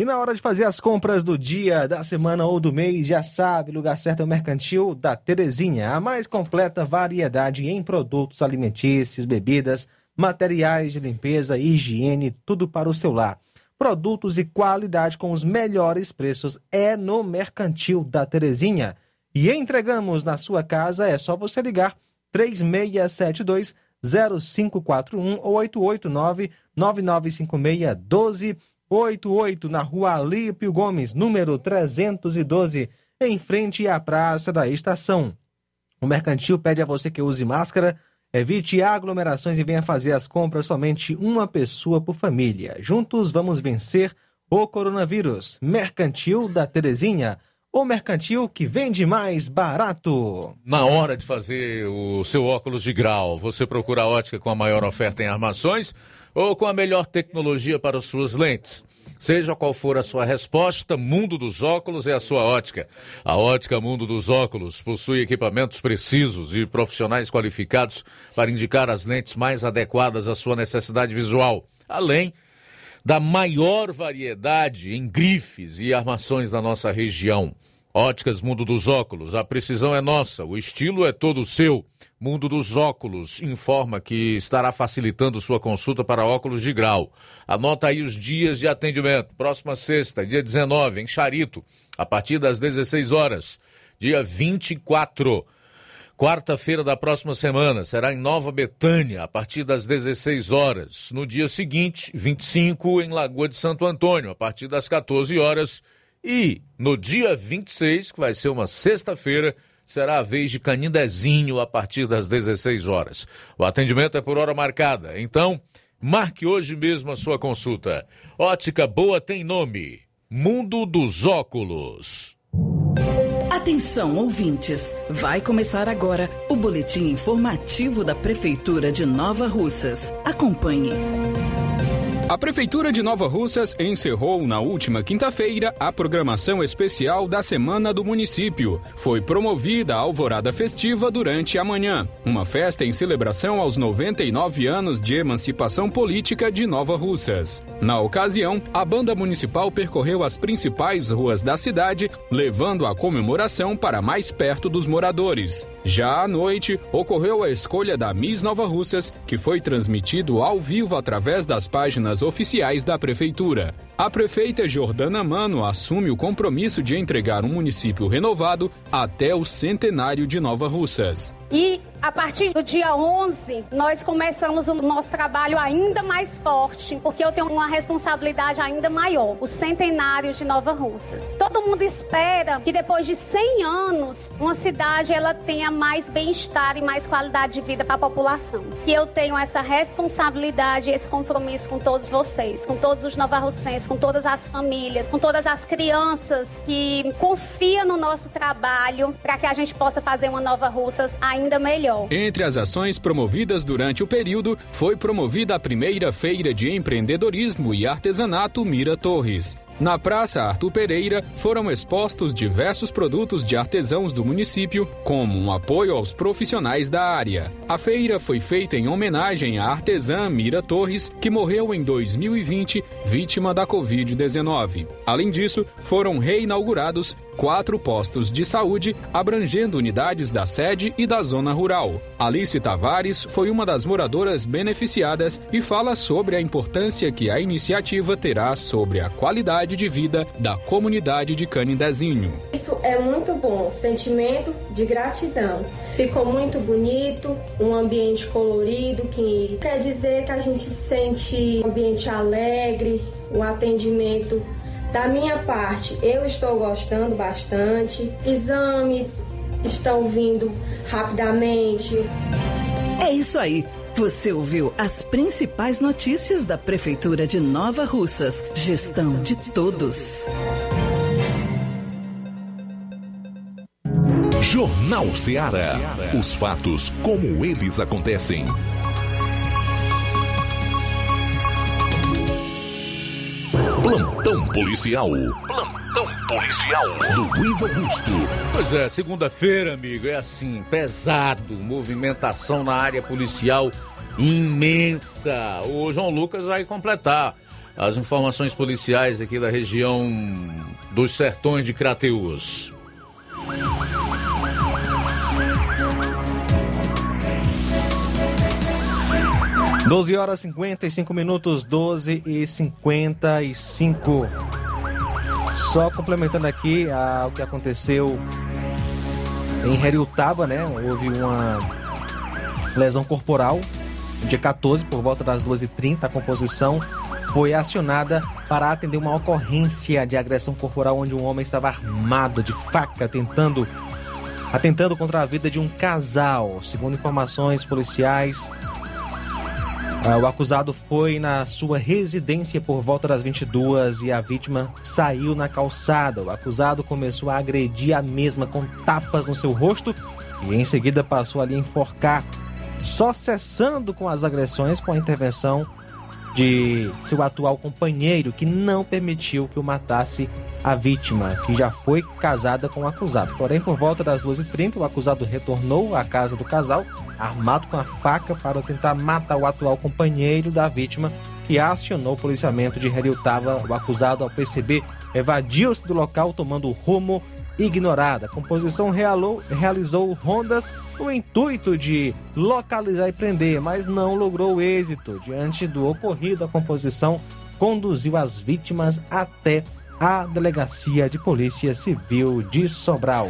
E na hora de fazer as compras do dia, da semana ou do mês, já sabe, lugar certo é o Mercantil da Terezinha. A mais completa variedade em produtos alimentícios, bebidas, materiais de limpeza, higiene, tudo para o seu lar. Produtos de qualidade com os melhores preços é no Mercantil da Terezinha. E entregamos na sua casa, é só você ligar zero cinco quatro um ou oito oito nove, nove nove cinco seis, um dois oito oito, na rua Alípio Gomes, número trezentos e doze, em frente à Praça da Estação. O Mercantil pede a você que use máscara, evite aglomerações e venha fazer as compras somente uma pessoa por família. Juntos vamos vencer o coronavírus. Mercantil da Terezinha, o mercantil que vende mais barato. Na hora de fazer o seu óculos de grau, você procura a ótica com a maior oferta em armações ou com a melhor tecnologia para suas lentes. Seja qual for a sua resposta, Mundo dos Óculos é a sua ótica. A Ótica Mundo dos Óculos possui equipamentos precisos e profissionais qualificados para indicar as lentes mais adequadas à sua necessidade visual, além da maior variedade em grifes e armações da nossa região. Óticas Mundo dos Óculos, a precisão é nossa, o estilo é todo seu. Mundo dos Óculos informa que estará facilitando sua consulta para óculos de grau. Anota aí os dias de atendimento. Próxima sexta, dia dezenove, em Charito, a partir das dezesseis horas. Dia vinte e quatro, quarta-feira da próxima semana, será em Nova Betânia, a partir das dezesseis horas. No dia seguinte, vinte e cinco, em Lagoa de Santo Antônio, a partir das quatorze horas. E no dia vinte e seis, que vai ser uma sexta-feira, será a vez de Canindezinho a partir das dezesseis horas. O atendimento é por hora marcada, então marque hoje mesmo a sua consulta. Ótica Boa tem nome, Mundo dos Óculos. Atenção, ouvintes! Vai começar agora o boletim informativo da Prefeitura de Nova Russas. Acompanhe. A Prefeitura de Nova Russas encerrou na última quinta-feira a programação especial da Semana do Município. Foi promovida a Alvorada Festiva durante a manhã, uma festa em celebração aos noventa e nove anos de emancipação política de Nova Russas. Na ocasião, a banda municipal percorreu as principais ruas da cidade, levando a comemoração para mais perto dos moradores. Já à noite, ocorreu a escolha da Miss Nova Russas, que foi transmitido ao vivo através das páginas oficiais da Prefeitura. A prefeita Jordana Mano assume o compromisso de entregar um município renovado até o centenário de Nova Russas. E a partir do dia onze, nós começamos o nosso trabalho ainda mais forte, porque eu tenho uma responsabilidade ainda maior, o centenário de Nova Russas. Todo mundo espera que depois de cem anos, uma cidade ela tenha mais bem-estar e mais qualidade de vida para a população. E eu tenho essa responsabilidade, esse compromisso com todos vocês, com todos os novarussenses, com todas as famílias, com todas as crianças que confiam no nosso trabalho para que a gente possa fazer uma Nova Russas ainda melhor. Entre as ações promovidas durante o período, foi promovida a primeira feira de empreendedorismo e artesanato Mira Torres. Na Praça Arthur Pereira, foram expostos diversos produtos de artesãos do município, como um apoio aos profissionais da área. A feira foi feita em homenagem à artesã Mira Torres, que morreu em dois mil e vinte, vítima da covid dezenove. Além disso, foram reinaugurados quatro postos de saúde, abrangendo unidades da sede e da zona rural. Alice Tavares foi uma das moradoras beneficiadas e fala sobre a importância que a iniciativa terá sobre a qualidade de vida da comunidade de Canindezinho. Isso é muito bom, sentimento de gratidão. Ficou muito bonito, um ambiente colorido, que quer dizer que a gente sente um ambiente alegre, o atendimento. Da minha parte, eu estou gostando bastante. Exames estão vindo rapidamente. É isso aí. Você ouviu as principais notícias da Prefeitura de Nova Russas. Gestão de todos. Jornal Seara. Os fatos como eles acontecem. Plantão policial. Plantão policial. Luiz Augusto. Pois é, segunda-feira, amigo, é assim, pesado. Movimentação na área policial imensa. O João Lucas vai completar as informações policiais aqui da região dos Sertões de Crateús. doze horas e cinquenta e cinco minutos, doze e cinquenta e cinco. Só complementando aqui ah, o que aconteceu em Heriotaba, né? Houve uma lesão corporal No dia quatorze, por volta das duas e trinta, a composição foi acionada para atender uma ocorrência de agressão corporal onde um homem estava armado de faca tentando, atentando contra a vida de um casal. Segundo informações policiais, o acusado foi na sua residência por volta das vinte e duas e a vítima saiu na calçada. O acusado começou a agredir a mesma com tapas no seu rosto e em seguida passou ali a enforcar, só cessando com as agressões com a intervenção de seu atual companheiro, que não permitiu que o matasse a vítima, que já foi casada com o acusado. Porém, por volta das duas e trinta, o acusado retornou à casa do casal, armado com a faca, para tentar matar o atual companheiro da vítima, que acionou o policiamento de Heriotava. O acusado, ao perceber, evadiu-se do local, tomando o rumo ignorada. A composição realou, realizou rondas no intuito de localizar e prender, mas não logrou êxito. Diante do ocorrido, a composição conduziu as vítimas até a Delegacia de Polícia Civil de Sobral.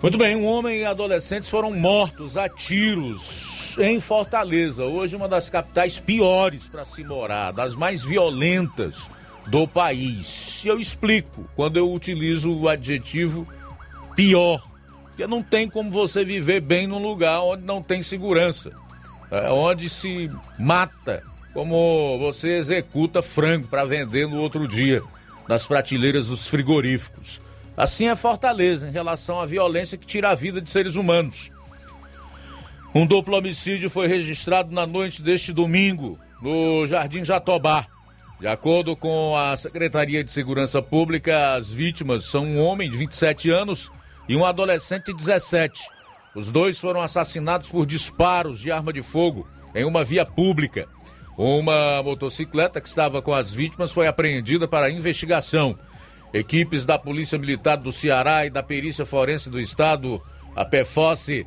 Muito bem, um homem e adolescentes foram mortos a tiros em Fortaleza. Hoje, uma das capitais piores para se morar, das mais violentas do país. Eu explico quando eu utilizo o adjetivo pior, porque não tem como você viver bem num lugar onde não tem segurança, onde se mata, como você executa frango para vender no outro dia nas prateleiras dos frigoríficos. Assim é Fortaleza em relação à violência que tira a vida de seres humanos. Um duplo homicídio foi registrado na noite deste domingo no Jardim Jatobá. De acordo com a Secretaria de Segurança Pública, as vítimas são um homem de vinte e sete anos e um adolescente de dezessete. Os dois foram assassinados por disparos de arma de fogo em uma via pública. Uma motocicleta que estava com as vítimas foi apreendida para investigação. Equipes da Polícia Militar do Ceará e da Perícia Forense do Estado, a PEFOSSE,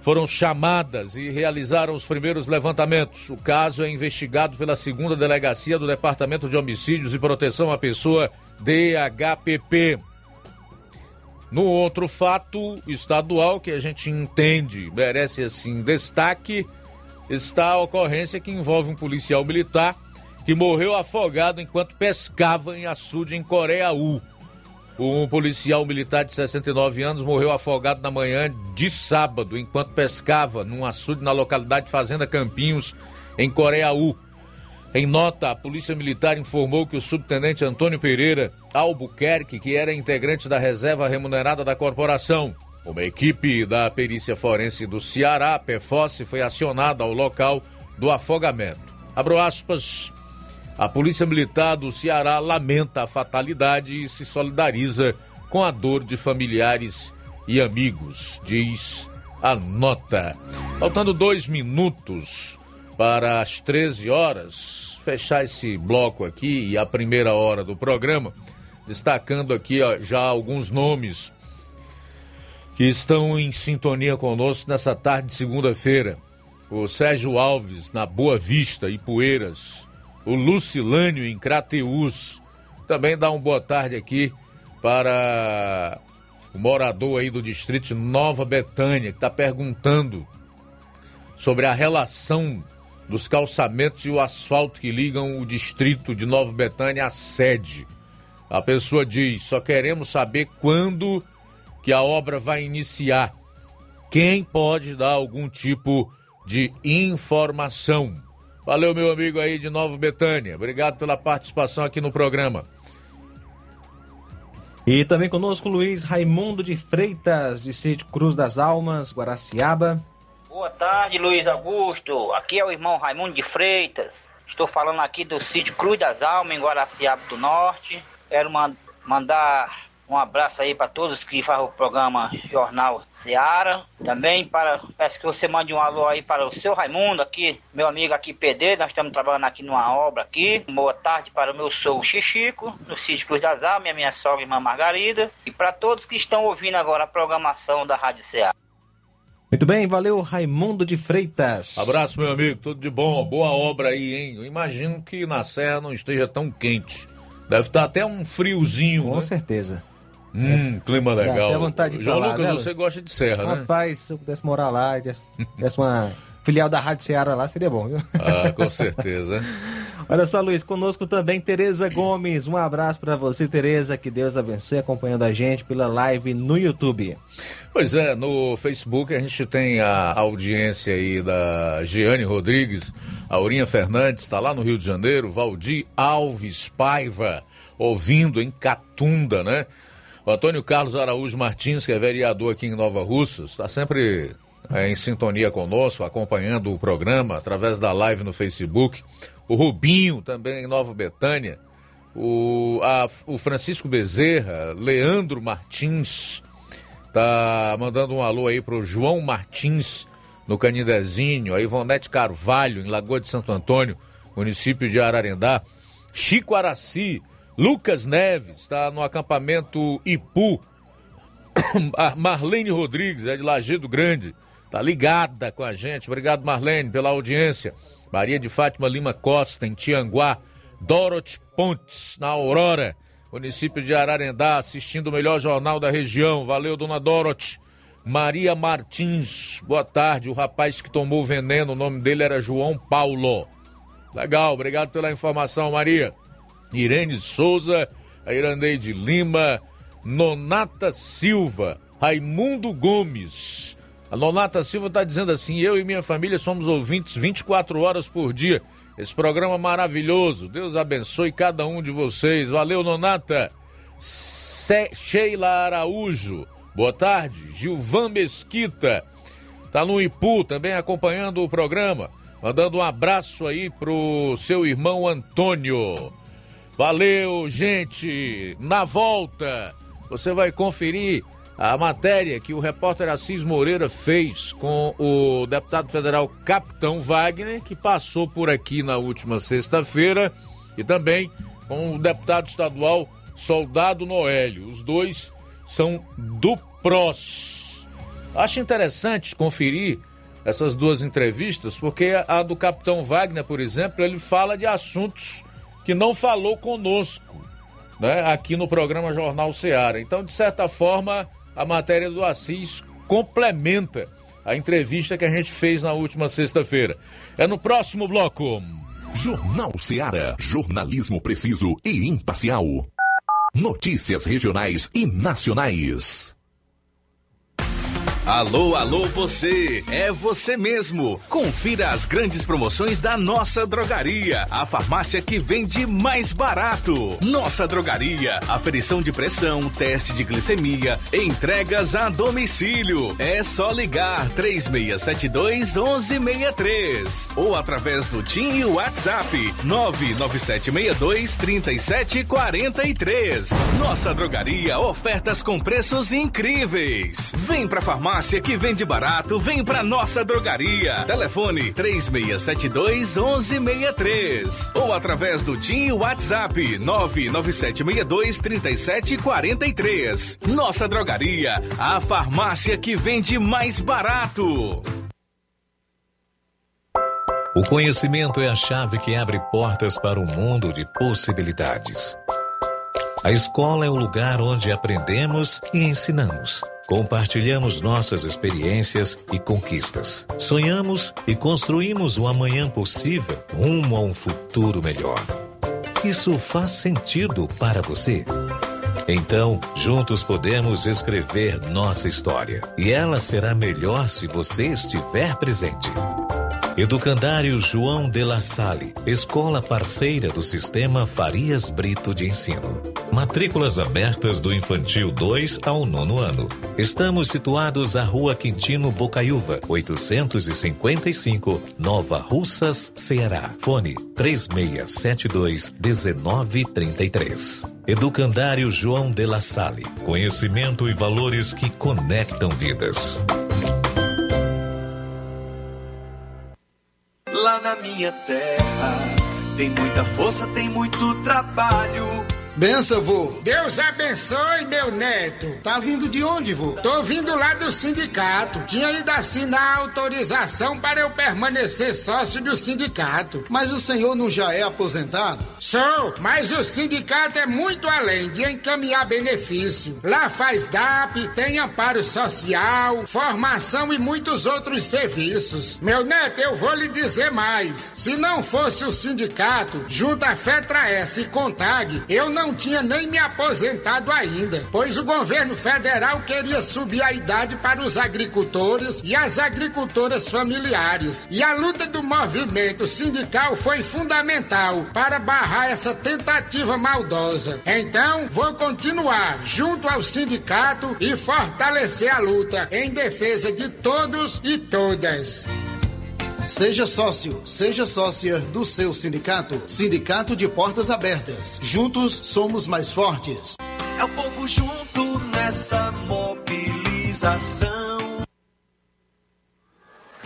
foram chamadas e realizaram os primeiros levantamentos. O caso é investigado pela segunda Delegacia do Departamento de Homicídios e Proteção à Pessoa, D H P P. No outro fato estadual que a gente entende merece assim destaque, está a ocorrência que envolve um policial militar que morreu afogado enquanto pescava em açude em Coreaú. Um policial militar de sessenta e nove anos morreu afogado na manhã de sábado, enquanto pescava num açude na localidade Fazenda Campinhos, em Coreaú. Em nota, a Polícia Militar informou que o subtenente Antônio Pereira Albuquerque, que era integrante da reserva remunerada da corporação. Uma equipe da Perícia Forense do Ceará, PEFOSSE, foi acionada ao local do afogamento. Abro aspas. A Polícia Militar do Ceará lamenta a fatalidade e se solidariza com a dor de familiares e amigos, diz a nota. Faltando dois minutos para as treze horas, fechar esse bloco aqui e a primeira hora do programa, destacando aqui ó, já alguns nomes que estão em sintonia conosco nessa tarde de segunda-feira. O Sérgio Alves, na Boa Vista, Ipueiras. O Lucilânio, em Crateús, também dá um boa tarde aqui para o morador aí do distrito Nova Betânia, que está perguntando sobre a relação dos calçamentos e o asfalto que ligam o distrito de Nova Betânia à sede. A pessoa diz, só queremos saber quando que a obra vai iniciar. Quem pode dar algum tipo de informação? Valeu, meu amigo aí de Nova Betânia. Obrigado pela participação aqui no programa. E também conosco Luiz Raimundo de Freitas, de Sítio Cruz das Almas, Guaraciaba. Boa tarde, Luiz Augusto. Aqui é o irmão Raimundo de Freitas. Estou falando aqui do Sítio Cruz das Almas, em Guaraciaba do Norte. Quero mandar um abraço aí para todos que fazem o programa Jornal Seara. Também para, peço que você mande um alô aí para o seu Raimundo aqui, meu amigo aqui P D, nós estamos trabalhando aqui numa obra aqui. Boa tarde para o meu sogro Xixico, no Sítio Cruz das Almas, minha, minha sogra irmã Margarida. E para todos que estão ouvindo agora a programação da Rádio Seara. Muito bem, valeu Raimundo de Freitas. Abraço, meu amigo, tudo de bom, boa obra aí, hein? Eu imagino que na Serra não esteja tão quente. Deve estar até um friozinho, com né? certeza. Hum, clima legal. Dá até vontade de João Lucas, lá, né? Você gosta de serra, Rapaz, né? Rapaz, se eu pudesse morar lá, tivesse uma filial da Rádio Ceará lá seria bom, viu? Ah, com certeza. Olha só, Luiz, conosco também Tereza Gomes. Um abraço para você, Tereza, que Deus abençoe, acompanhando a gente pela live no YouTube. Pois é, no Facebook a gente tem a audiência aí da Giane Rodrigues, Aurinha Fernandes, está lá no Rio de Janeiro, Valdir Alves Paiva, ouvindo em Catunda, né? O Antônio Carlos Araújo Martins, que é vereador aqui em Nova Russas, está sempre é, em sintonia conosco, acompanhando o programa através da live no Facebook. O Rubinho, também em Nova Betânia, o, a, o Francisco Bezerra, Leandro Martins, tá mandando um alô aí pro João Martins, no Canindezinho, a Ivonete Carvalho, em Lagoa de Santo Antônio, município de Ararendá, Chico Araci, Lucas Neves, está no acampamento Ipu, a Marlene Rodrigues, é de Lajedo Grande, tá ligada com a gente, obrigado Marlene pela audiência. Maria de Fátima Lima Costa, em Tianguá, Dorothy Pontes, na Aurora, município de Ararendá, assistindo o melhor jornal da região. Valeu, dona Dorothy. Maria Martins, boa tarde. O rapaz que tomou veneno, o nome dele era João Paulo. Legal, obrigado pela informação, Maria. Irene Souza, a Irandeide Lima, Nonata Silva, Raimundo Gomes. A Nonata Silva está dizendo assim: eu e minha família somos ouvintes vinte e quatro horas por dia. Esse programa maravilhoso. Deus abençoe cada um de vocês. Valeu, Nonata. Se... Sheila Araújo. Boa tarde. Gilvan Mesquita. Está no Ipu também acompanhando o programa. Mandando um abraço aí pro seu irmão Antônio. Valeu, gente. Na volta, você vai conferir a matéria que o repórter Assis Moreira fez com o deputado federal Capitão Wagner, que passou por aqui na última sexta-feira, e também com o deputado estadual Soldado Noélio. Os dois são do P R O S. Acho interessante conferir essas duas entrevistas, porque a do Capitão Wagner, por exemplo, ele fala de assuntos que não falou conosco, né, aqui no programa Jornal Seara. Então, de certa forma, a matéria do Assis complementa a entrevista que a gente fez na última sexta-feira. É no próximo bloco. Jornal Seara. Jornalismo preciso e imparcial. Notícias regionais e nacionais. Alô, alô, você! É você mesmo! Confira as grandes promoções da Nossa Drogaria, a farmácia que vende mais barato. Nossa Drogaria, aferição de pressão, teste de glicemia, entregas a domicílio. É só ligar três seis sete dois, um um seis três ou através do TIM e WhatsApp nove nove sete seis dois, três sete quatro três. Nossa Drogaria, ofertas com preços incríveis. Vem pra farmácia que vende barato, vem pra Nossa Drogaria. Telefone três seis sete dois, um um seis três ou através do TIM e WhatsApp nove nove sete seis dois, três sete quatro três. Nossa Drogaria, a farmácia que vende mais barato. O conhecimento é a chave que abre portas para um mundo de possibilidades. A escola é o lugar onde aprendemos e ensinamos. Compartilhamos nossas experiências e conquistas. Sonhamos e construímos o amanhã possível rumo a um futuro melhor. Isso faz sentido para você? Então, juntos podemos escrever nossa história. E ela será melhor se você estiver presente. Educandário João de La Salle, escola parceira do Sistema Farias Brito de Ensino. Matrículas abertas do Infantil dois ao nono ano. Estamos situados à Rua Quintino Bocaiúva, oitocentos e cinquenta e cinco, Nova Russas, Ceará. Fone três seis sete dois, um nove três três. Educandário João de La Salle, conhecimento e valores que conectam vidas. Lá na minha terra tem muita força, tem muito trabalho. Benção, vô. Deus abençoe, meu neto. Tá vindo de onde, vô? Tô vindo lá do sindicato. Tinha ido assinar a autorização para eu permanecer sócio do sindicato. Mas o senhor não já é aposentado? Sou, mas o sindicato é muito além de encaminhar benefício. Lá faz D A P, tem amparo social, formação e muitos outros serviços. Meu neto, eu vou lhe dizer mais. Se não fosse o sindicato, junto à FETRAES e CONTAG, eu não tinha nem me aposentado ainda, pois o governo federal queria subir a idade para os agricultores e as agricultoras familiares. E a luta do movimento sindical foi fundamental para barrar essa tentativa maldosa. Então, vou continuar junto ao sindicato e fortalecer a luta em defesa de todos e todas. Seja sócio, seja sócia do seu sindicato. Sindicato de Portas Abertas. Juntos somos mais fortes. É o povo junto nessa mobilização.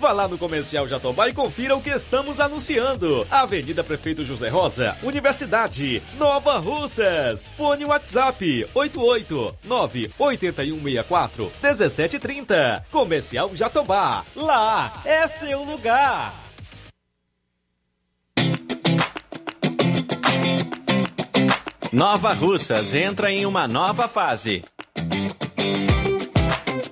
Vá lá no Comercial Jatobá e confira o que estamos anunciando. Avenida Prefeito José Rosa, Universidade, Nova Russas. Fone WhatsApp oito oito nove oito um seis quatro um sete três zero. Comercial Jatobá. Lá é seu lugar. Nova Russas entra em uma nova fase.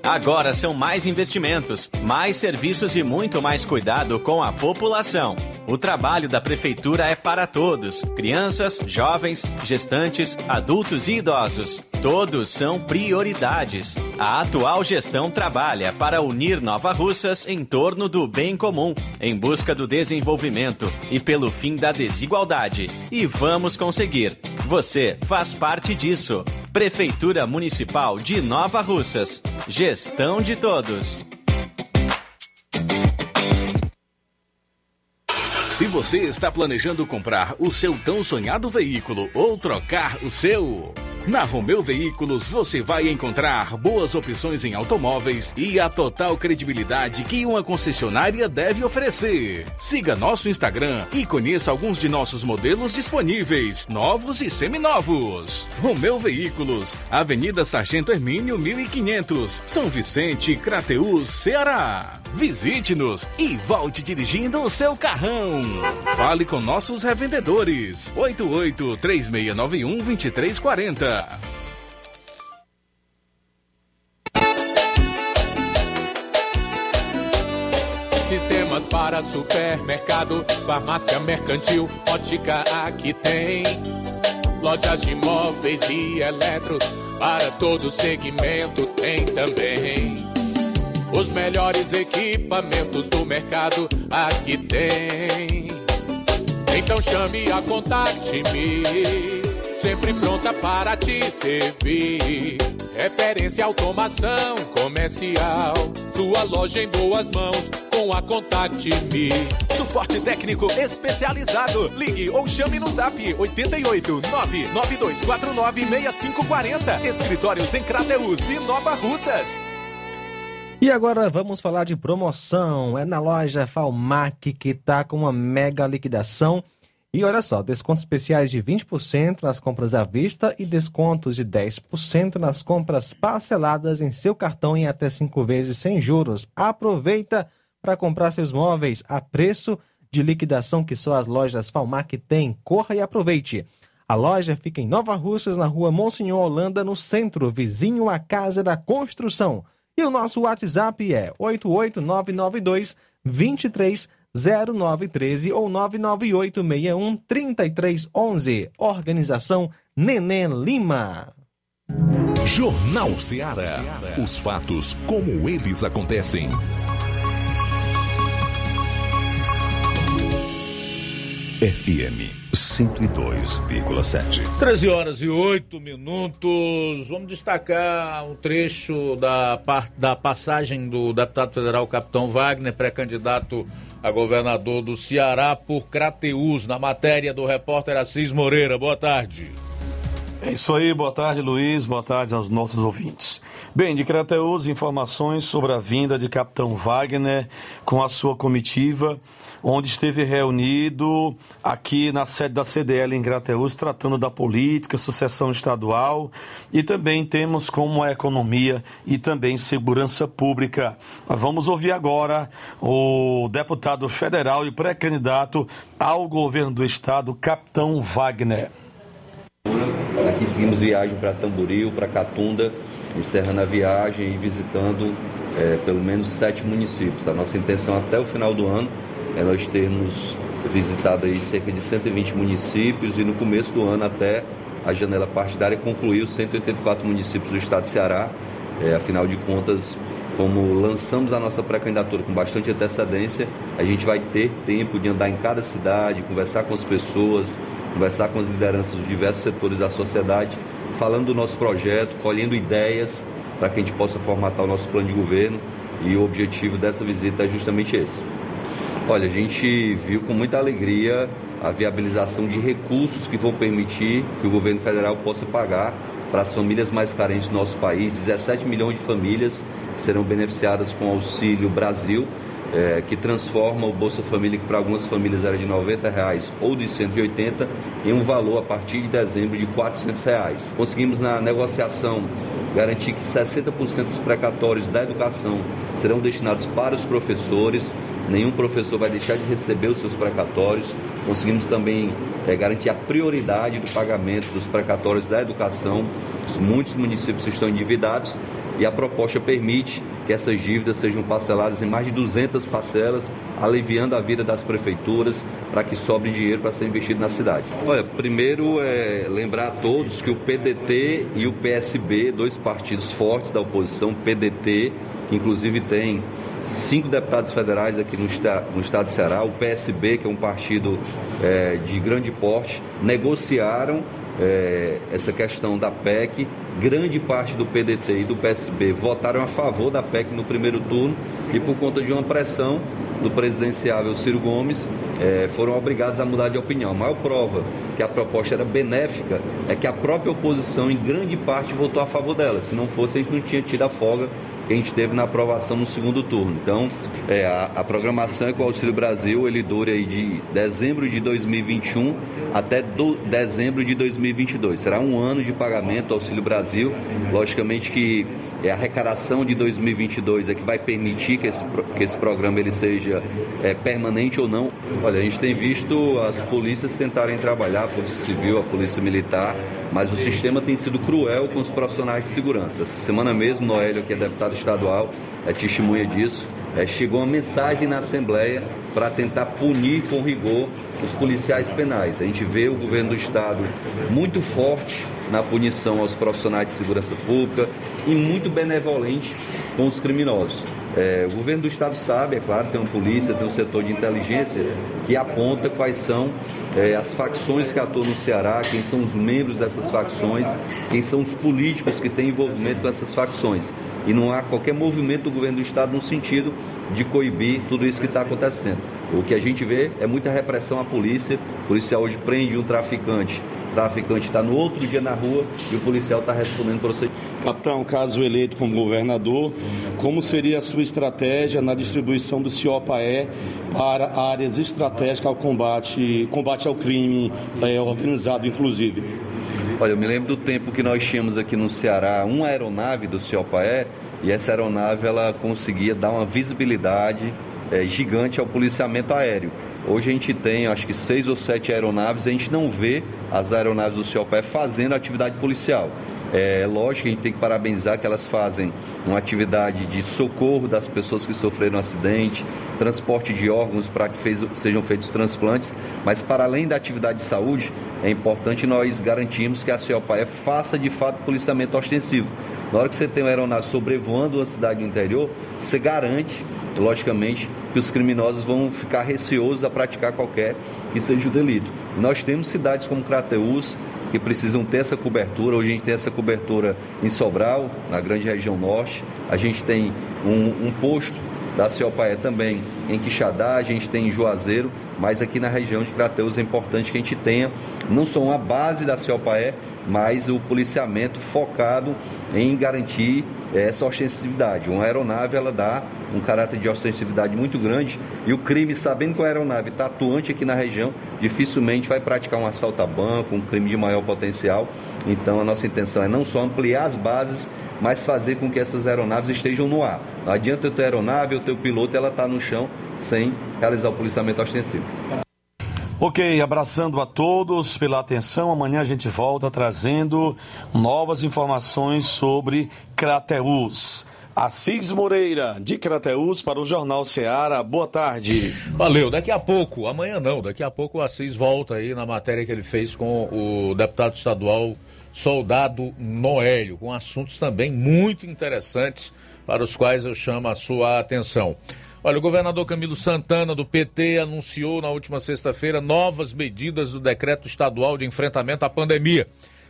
Agora são mais investimentos, mais serviços e muito mais cuidado com a população. O trabalho da Prefeitura é para todos, crianças, jovens, gestantes, adultos e idosos. Todos são prioridades. A atual gestão trabalha para unir Nova Russas em torno do bem comum, em busca do desenvolvimento e pelo fim da desigualdade. E vamos conseguir. Você faz parte disso. Prefeitura Municipal de Nova Russas. Gestão de todos. Se você está planejando comprar o seu tão sonhado veículo ou trocar o seu... Na Romeu Veículos você vai encontrar boas opções em automóveis e a total credibilidade que uma concessionária deve oferecer. Siga nosso Instagram e conheça alguns de nossos modelos disponíveis, novos e seminovos. Romeu Veículos, Avenida Sargento Hermínio mil e quinhentos, São Vicente, Crateús, Ceará. Visite-nos e volte dirigindo o seu carrão. Fale com nossos revendedores. oito oito três seis nove um dois três quatro zero. Sistemas para supermercado, farmácia mercantil, ótica aqui tem. Lojas de móveis e eletros, para todo segmento tem também. Os melhores equipamentos do mercado aqui tem. Então chame a Contact-me, sempre pronta para te servir. Referência à automação comercial. Sua loja em boas mãos com a Contact-me. Suporte técnico especializado. Ligue ou chame no zap oito oito nove nove dois quatro nove seis cinco quatro zero. Escritórios em Crateús e Nova Russas. E agora vamos falar de promoção. É na loja Falmac que está com uma mega liquidação. E olha só, descontos especiais de vinte por cento nas compras à vista e descontos de dez por cento nas compras parceladas em seu cartão em até cinco vezes sem juros. Aproveita para comprar seus móveis a preço de liquidação que só as lojas Falmac têm. Corra e aproveite. A loja fica em Nova Russas, na rua Monsenhor Holanda, no centro, vizinho à Casa da Construção. E o nosso WhatsApp é oito oito nove nove dois dois três zero nove um três ou nove nove oito seis um três três um um. Organização Nenê Lima. Jornal Seara. Os fatos como eles acontecem. F M cento e dois vírgula sete. treze horas e oito minutos. Vamos destacar um trecho da, da passagem do deputado federal Capitão Wagner, pré-candidato a governador do Ceará por Crateús, na matéria do repórter Assis Moreira. Boa tarde. É isso aí, boa tarde, Luiz, boa tarde aos nossos ouvintes. Bem, de Crateús, informações sobre a vinda de Capitão Wagner com a sua comitiva, onde esteve reunido aqui na sede da C D L em Crateús, tratando da política, sucessão estadual e também temos como a economia e também segurança pública. Nós vamos ouvir agora o deputado federal e pré-candidato ao governo do estado, Capitão Wagner. Aqui seguimos viagem para Tamboril, para Catunda, encerrando a viagem e visitando é, pelo menos sete municípios. A nossa intenção até o final do ano é nós termos visitado aí cerca de cento e vinte municípios e no começo do ano até a janela partidária concluiu cento e oitenta e quatro municípios do estado de Ceará. É, afinal de contas, como lançamos a nossa pré-candidatura com bastante antecedência, a gente vai ter tempo de andar em cada cidade, conversar com as pessoas, conversar com as lideranças dos diversos setores da sociedade, falando do nosso projeto, colhendo ideias para que a gente possa formatar o nosso plano de governo, e o objetivo dessa visita é justamente esse. Olha, a gente viu com muita alegria a viabilização de recursos que vão permitir que o governo federal possa pagar para as famílias mais carentes do nosso país. dezessete milhões de famílias serão beneficiadas com o Auxílio Brasil, É, que transforma o Bolsa Família, que para algumas famílias era de noventa reais ou de cento e oitenta, em um valor a partir de dezembro de quatrocentos reais. Conseguimos na negociação garantir que sessenta por cento dos precatórios da educação serão destinados para os professores, nenhum professor vai deixar de receber os seus precatórios. Conseguimos também é, garantir a prioridade do pagamento dos precatórios da educação, muitos municípios estão endividados. E a proposta permite que essas dívidas sejam parceladas em mais de duzentas parcelas, aliviando a vida das prefeituras para que sobre dinheiro para ser investido na cidade. Olha, primeiro é lembrar a todos que o P D T e o P S B, dois partidos fortes da oposição, P D T, que inclusive tem cinco deputados federais aqui no, esta, no estado de Ceará, o P S B, que é um partido é, de grande porte, negociaram É, essa questão da P E C. Grande parte do P D T e do P S B votaram a favor da P E C no primeiro turno e por conta de uma pressão do presidenciável Ciro Gomes é, foram obrigados a mudar de opinião. A maior prova que a proposta era benéfica é que a própria oposição em grande parte votou a favor dela. Se não fosse, a gente não tinha tido a folga que a gente teve na aprovação no segundo turno. Então, é, a, a programação é que o Auxílio Brasil, ele dure aí de dezembro de dois mil e vinte e um até do, dezembro de dois mil e vinte e dois. Será um ano de pagamento do Auxílio Brasil. Logicamente que é, a arrecadação de dois mil e vinte e dois é que vai permitir que esse, que esse programa ele seja é, permanente ou não. Olha, a gente tem visto as polícias tentarem trabalhar, a Polícia Civil, a Polícia Militar, mas o sistema tem sido cruel com os profissionais de segurança. Essa semana mesmo, Noélio, que é deputado estadual, é testemunha disso, é, chegou uma mensagem na Assembleia para tentar punir com rigor os policiais penais. A gente vê o governo do estado muito forte na punição aos profissionais de segurança pública e muito benevolente com os criminosos. É, o governo do estado sabe, é claro, tem uma polícia, tem um setor de inteligência que aponta quais são é, as facções que atuam no Ceará, quem são os membros dessas facções, quem são os políticos que têm envolvimento com essas facções. E não há qualquer movimento do governo do estado no sentido de coibir tudo isso que está acontecendo. O que a gente vê é muita repressão à polícia. O policial hoje prende um traficante, o traficante está no outro dia na rua e o policial está respondendo procedimento. Capitão, caso eleito como governador, como seria a sua estratégia na distribuição do CIOPAE para áreas estratégicas ao combate, combate ao crime é, organizado, inclusive? Olha, eu me lembro do tempo que nós tínhamos aqui no Ceará uma aeronave do CIOPAE e essa aeronave ela conseguia dar uma visibilidade é, gigante ao policiamento aéreo. Hoje a gente tem, acho que seis ou sete aeronaves, a gente não vê as aeronaves do CIOPAE fazendo atividade policial. É lógico que a gente tem que parabenizar que elas fazem uma atividade de socorro das pessoas que sofreram um acidente, transporte de órgãos para que fez, sejam feitos transplantes, mas para além da atividade de saúde, é importante nós garantirmos que a CIOPAE faça de fato policiamento ostensivo. Na hora que você tem uma aeronave sobrevoando uma cidade do interior, você garante, logicamente, que os criminosos vão ficar receosos a praticar qualquer que seja o delito. Nós temos cidades como Crateús, que precisam ter essa cobertura. Hoje a gente tem essa cobertura em Sobral, na grande região norte. A gente tem um, um posto da Seopaé também em Quixadá, a gente tem em Juazeiro, mas aqui na região de Crateús é importante que a gente tenha, não só uma base da Seopaé, mas o policiamento focado em garantir essa ostensividade. Uma aeronave, ela dá um caráter de ostensividade muito grande, e o crime, sabendo que a aeronave está atuante aqui na região, dificilmente vai praticar um assalto a banco, um crime de maior potencial. Então a nossa intenção é não só ampliar as bases, mas fazer com que essas aeronaves estejam no ar. Não adianta eu ter aeronave, eu ter o piloto, ela está no chão sem realizar o policiamento ostensivo. Ok, abraçando a todos pela atenção. Amanhã a gente volta trazendo novas informações sobre Crateús. Assis Moreira, de Crateús, para o Jornal Seara. Boa tarde. Valeu. Daqui a pouco, amanhã não, daqui a pouco o Assis volta aí na matéria que ele fez com o deputado estadual Soldado Noélio, com assuntos também muito interessantes para os quais eu chamo a sua atenção. Olha, o governador Camilo Santana, do P T, anunciou na última sexta-feira novas medidas do decreto estadual de enfrentamento à pandemia.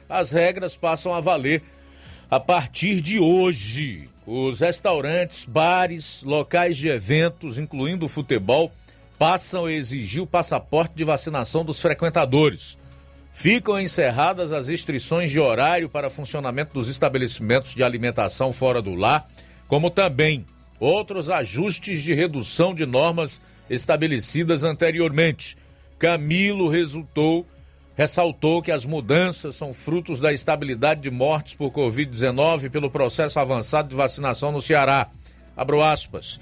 As regras passam a valer a partir de hoje. Os restaurantes, bares, locais de eventos, incluindo o futebol, passam a exigir o passaporte de vacinação dos frequentadores. Ficam encerradas as restrições de horário para funcionamento dos estabelecimentos de alimentação fora do lar, como também outros ajustes de redução de normas estabelecidas anteriormente. Camilo resultou, ressaltou que as mudanças são frutos da estabilidade de mortes por covid dezenove e pelo processo avançado de vacinação no Ceará. Abro aspas.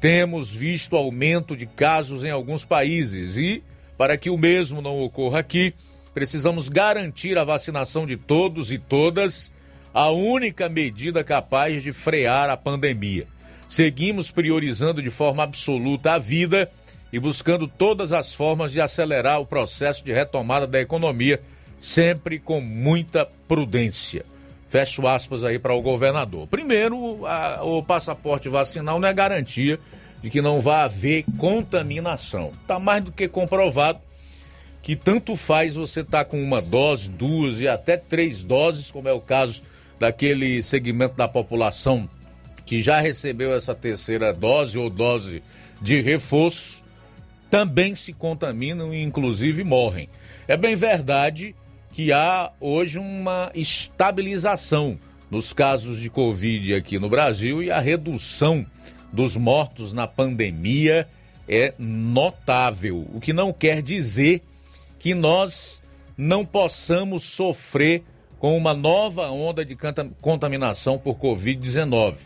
Temos visto aumento de casos em alguns países e, para que o mesmo não ocorra aqui, precisamos garantir a vacinação de todos e todas, a única medida capaz de frear a pandemia. Seguimos priorizando de forma absoluta a vida e buscando todas as formas de acelerar o processo de retomada da economia, sempre com muita prudência. Fecho aspas aí para o governador. Primeiro, a, o passaporte vacinal não é garantia de que não vai haver contaminação. Está mais do que comprovado que tanto faz você estar tá com uma dose, duas e até três doses, como é o caso daquele segmento da população que já recebeu essa terceira dose ou dose de reforço, também se contaminam e inclusive morrem. É bem verdade que há hoje uma estabilização nos casos de Covid aqui no Brasil e a redução dos mortos na pandemia é notável, o que não quer dizer que nós não possamos sofrer com uma nova onda de contaminação por covid dezenove.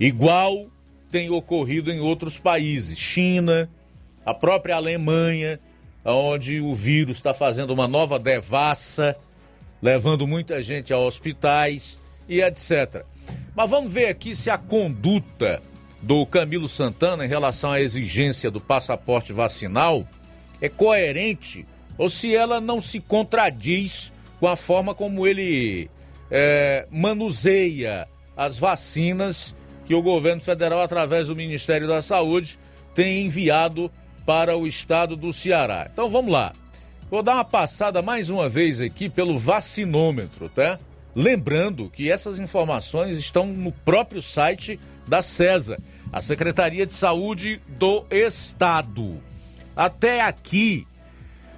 Igual tem ocorrido em outros países, China, a própria Alemanha, onde o vírus está fazendo uma nova devassa, levando muita gente a hospitais e etcétera. Mas vamos ver aqui se a conduta do Camilo Santana em relação à exigência do passaporte vacinal é coerente ou se ela não se contradiz com a forma como ele é, manuseia as vacinas que o governo federal, através do Ministério da Saúde, tem enviado para o estado do Ceará. Então vamos lá. Vou dar uma passada mais uma vez aqui pelo vacinômetro, tá? Lembrando que essas informações estão no próprio site da SESA, a Secretaria de Saúde do Estado. Até aqui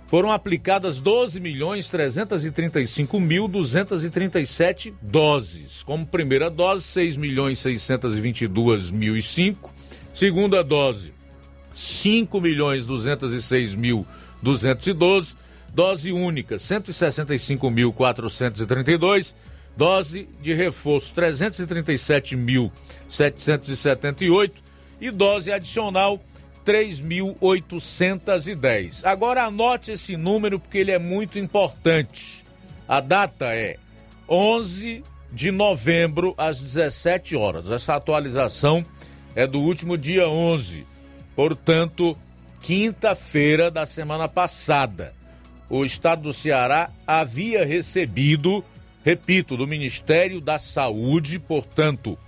foram aplicadas doze milhões trezentos e trinta e cinco mil duzentos e trinta e sete doses. Como primeira dose, seis milhões seiscentos e vinte e dois mil e cinco. Segunda dose, cinco milhões duzentos e seis mil duzentos e doze. Dose única, cento e sessenta e cinco mil quatrocentos e trinta e dois. Dose de reforço, trezentos e trinta e sete mil setecentos e setenta e oito. E dose adicional, três mil oitocentos e dez. Agora anote esse número porque ele é muito importante. A data é onze de novembro às dezessete horas. Essa atualização é do último dia onze, portanto, quinta-feira da semana passada. O estado do Ceará havia recebido, repito, do Ministério da Saúde, portanto,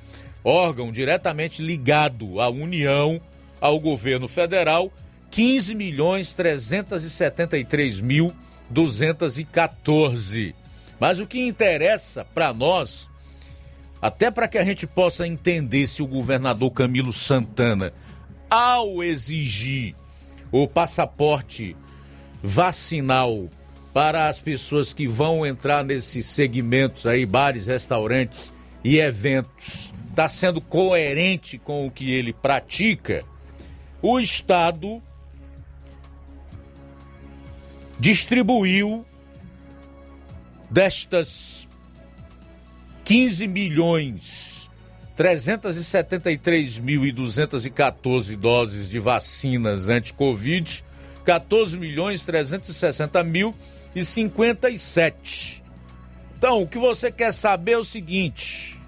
órgão diretamente ligado à União, ao governo federal, quinze milhões trezentos e setenta e três mil duzentos e quatorze. Mas o que interessa para nós até para que a gente possa entender se o governador Camilo Santana, ao exigir o passaporte vacinal para as pessoas que vão entrar nesses segmentos aí, bares, restaurantes e eventos, está sendo coerente com o que ele pratica, o Estado distribuiu destas quinze milhões trezentos e setenta e três mil duzentos e quatorze doses de vacinas anti-Covid, quatorze milhões trezentos e sessenta mil e cinquenta e sete. Então, o que você quer saber é o seguinte: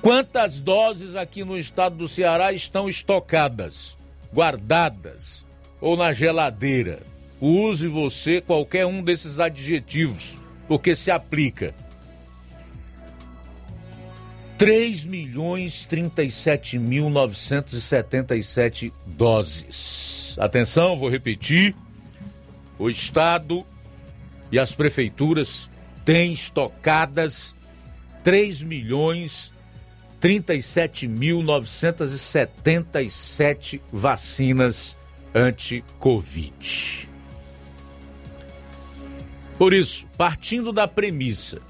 quantas doses aqui no estado do Ceará estão estocadas, guardadas ou na geladeira? Use você qualquer um desses adjetivos, porque se aplica. três milhões trinta e sete mil novecentos e setenta e sete doses. Atenção, vou repetir. O Estado e as prefeituras têm estocadas três milhões trinta e sete mil novecentos e setenta e sete vacinas anti-Covid. Por isso, partindo da premissa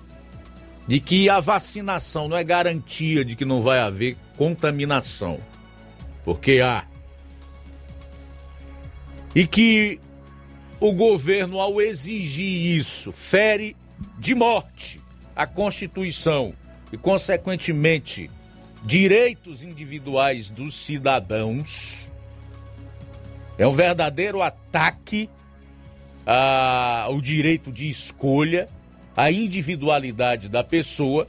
de que a vacinação não é garantia de que não vai haver contaminação, porque há, e que o governo, ao exigir isso, fere de morte a Constituição e, consequentemente, direitos individuais dos cidadãos, é um verdadeiro ataque ao direito de escolha, à individualidade da pessoa,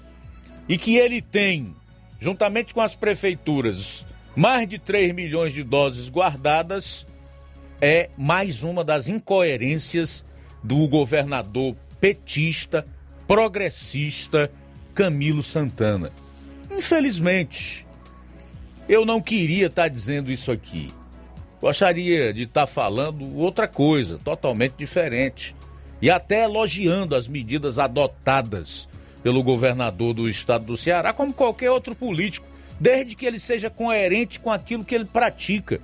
e que ele tem, juntamente com as prefeituras, mais de três milhões de doses guardadas. É mais uma das incoerências do governador petista, progressista, Camilo Santana. Infelizmente, eu não queria estar dizendo isso aqui. Gostaria de estar falando outra coisa, totalmente diferente. E até elogiando as medidas adotadas pelo governador do estado do Ceará, como qualquer outro político, desde que ele seja coerente com aquilo que ele pratica.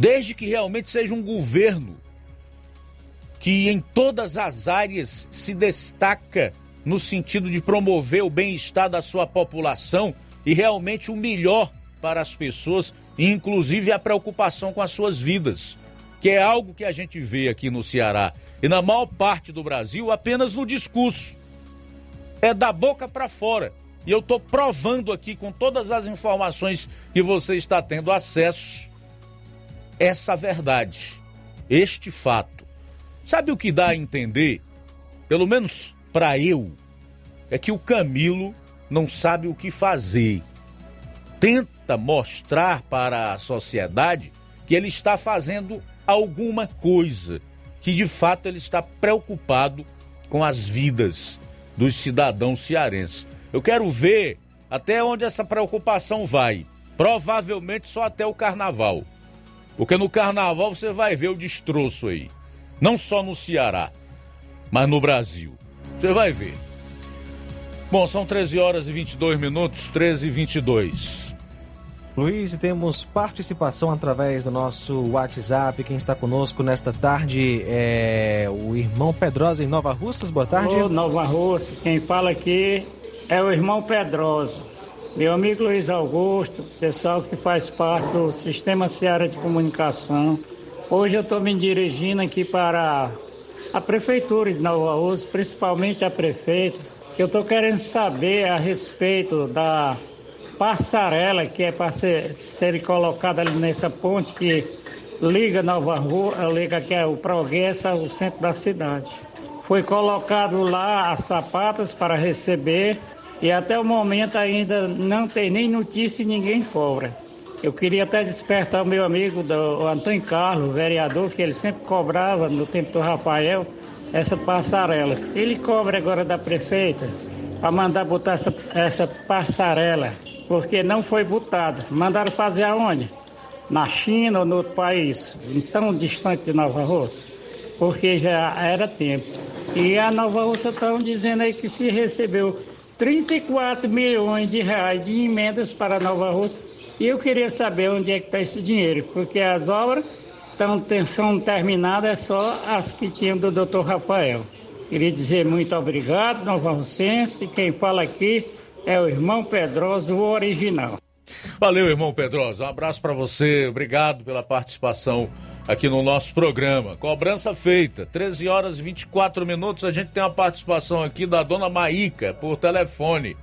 Desde que realmente seja um governo que em todas as áreas se destaca no sentido de promover o bem-estar da sua população e realmente o melhor para as pessoas, inclusive a preocupação com as suas vidas, que é algo que a gente vê aqui no Ceará e na maior parte do Brasil apenas no discurso. É da boca para fora. E eu estou provando aqui com todas as informações que você está tendo acesso essa verdade, este fato. Sabe o que dá a entender, pelo menos para eu, é que o Camilo não sabe o que fazer. Tenta mostrar para a sociedade que ele está fazendo alguma coisa, que de fato ele está preocupado com as vidas dos cidadãos cearenses. Eu quero ver até onde essa preocupação vai. Provavelmente só até o carnaval. Porque no carnaval você vai ver o destroço aí. Não só no Ceará, mas no Brasil. Você vai ver. Bom, são treze horas e vinte e dois minutos, treze e vinte e dois. Luiz, temos participação através do nosso WhatsApp. Quem está conosco nesta tarde é o irmão Pedrosa em Nova Russas. Boa tarde. Ô, Nova Russas, quem fala aqui é o irmão Pedrosa. Meu amigo Luiz Augusto, pessoal que faz parte do Sistema Ceará de Comunicação. Hoje eu estou me dirigindo aqui para a Prefeitura de Nova Russa, principalmente a prefeita, que eu estou querendo saber a respeito da passarela que é para ser, ser colocada ali nessa ponte que liga Nova Russa, liga que é o Progresso ao centro da cidade. Foi colocado lá as sapatas para receber. E até o momento ainda não tem nem notícia e ninguém cobra. Eu queria até despertar o meu amigo do Antônio Carlos, vereador, que ele sempre cobrava no tempo do Rafael, essa passarela. Ele cobra agora da prefeita para mandar botar essa, essa passarela, porque não foi botada. Mandaram fazer aonde? Na China ou no outro país, tão distante de Nova Russa, porque já era tempo. E a Nova Rússia estão dizendo aí que se recebeu trinta e quatro milhões de reais de emendas para a Nova Rússia. E eu queria saber onde é que está esse dinheiro, porque as obras estão são terminadas só as que tinham do doutor Rafael. Queria dizer muito obrigado, Nova Rocense, e quem fala aqui é o irmão Pedroso, o original. Valeu, irmão Pedroso, um abraço para você, obrigado pela participação aqui no nosso programa. Cobrança feita, treze horas e vinte e quatro minutos, a gente tem uma participação aqui da dona Maíca, por telefone.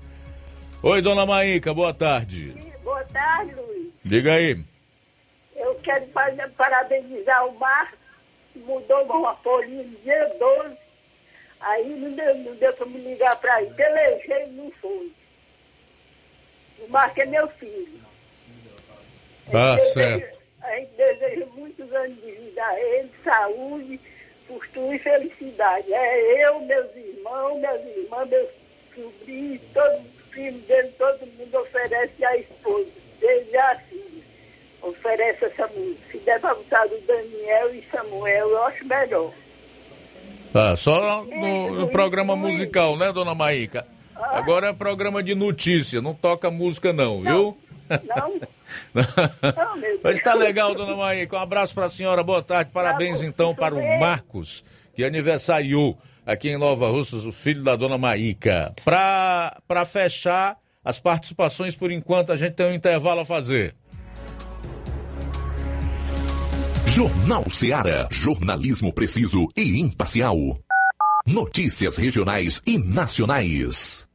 Oi, dona Maíca, boa tarde. Boa tarde, Luiz. Diga aí. Eu quero fazer, parabenizar o Marcos, que mudou uma folhinha de dia doze, aí não deu, não deu para me ligar para ele, delegei e não foi. O Marcos é meu filho. Tá certo. A gente deseja muitos anos de vida a ele, saúde, fortuna e felicidade. É eu, meus irmãos, minhas irmãs, meus sobrinhos, todos os filhos dele, todo mundo oferece à esposa, desde a filha. Oferece essa música. Se der para botar do Daniel e Samuel, eu acho melhor. Tá, só no, no programa musical, né, dona Maíca? Agora é programa de notícia, não toca música não, não. Viu? Não. Não, mas tá legal, dona Maíca, um abraço pra senhora, boa tarde, parabéns então para o Marcos, que aniversariou aqui em Nova Russas, o filho da dona Maíca. Pra, pra fechar as participações, por enquanto a gente tem um intervalo a fazer. Jornal Seara, jornalismo preciso e imparcial. Notícias regionais e nacionais.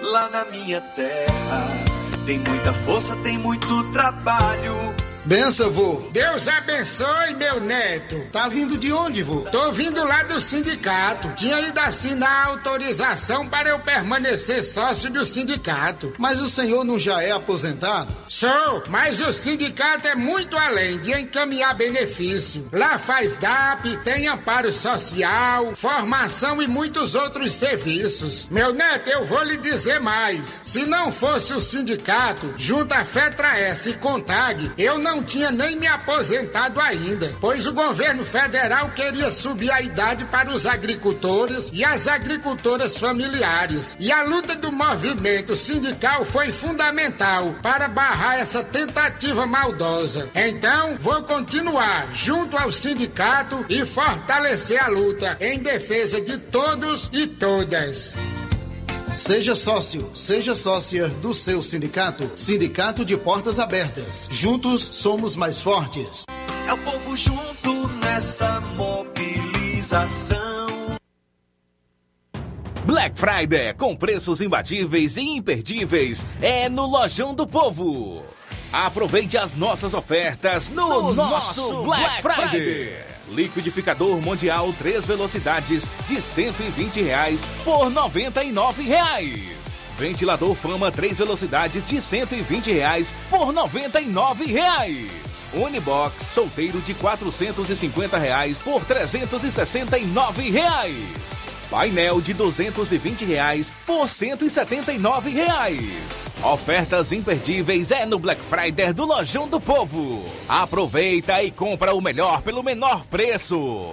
Lá na minha terra tem muita força, tem muito trabalho. Benção, vô. Deus abençoe, meu neto. Tá vindo de onde, vô? Tô vindo lá do sindicato. Tinha ido assinar a autorização para eu permanecer sócio do sindicato. Mas o senhor não já é aposentado? Sou, mas o sindicato é muito além de encaminhar benefício. Lá faz D A P, tem amparo social, formação e muitos outros serviços. Meu neto, eu vou lhe dizer mais. Se não fosse o sindicato, junto à FETRAESSE e CONTAG, eu não tinha nem me aposentado ainda, pois o governo federal queria subir a idade para os agricultores e as agricultoras familiares. E a luta do movimento sindical foi fundamental para barrar essa tentativa maldosa. Então, vou continuar junto ao sindicato e fortalecer a luta em defesa de todos e todas. Seja sócio, seja sócia do seu sindicato. Sindicato de Portas Abertas. Juntos somos mais fortes. É o povo junto nessa mobilização. Black Friday, com preços imbatíveis e imperdíveis, é no Lojão do Povo. Aproveite as nossas ofertas no, no nosso, nosso Black, Black Friday. Friday. Liquidificador Mundial três velocidades de cento e vinte reais por noventa e nove reais. Ventilador Fama três velocidades de cento e vinte reais por noventa e nove reais. Unibox solteiro de quatrocentos e cinquenta reais por trezentos e sessenta e nove reais. Painel de duzentos e vinte reais por cento e setenta e nove reais. Ofertas imperdíveis é no Black Friday do Lojão do Povo. Aproveita e compra o melhor pelo menor preço.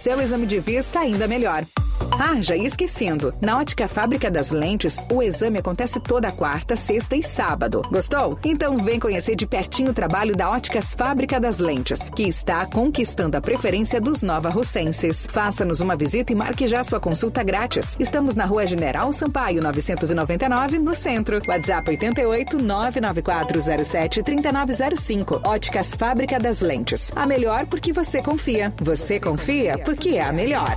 seu exame de vista ainda melhor. Ah, já ia esquecendo. Na Ótica Fábrica das Lentes, o exame acontece toda quarta, sexta e sábado. Gostou? Então vem conhecer de pertinho o trabalho da Óticas Fábrica das Lentes, que está conquistando a preferência dos nova-russenses. Faça-nos uma visita e marque já sua consulta grátis. Estamos na Rua General Sampaio, novecentos e noventa e nove, no centro. WhatsApp oito oito nove nove quatro zero sete três nove zero cinco. Óticas Fábrica das Lentes. A melhor porque você confia. Você confia porque é a melhor.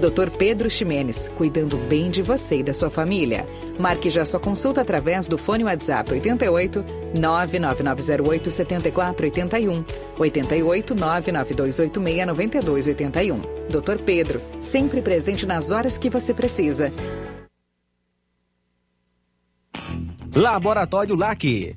doutor Pedro Ximenes, cuidando bem de você e da sua família. Marque já sua consulta através do fone WhatsApp oito oito, nove nove nove zero oito, sete quatro oito um, oito oito, nove nove dois oito seis, nove dois oito um. doutor Pedro, sempre presente nas horas que você precisa. Laboratório LAC.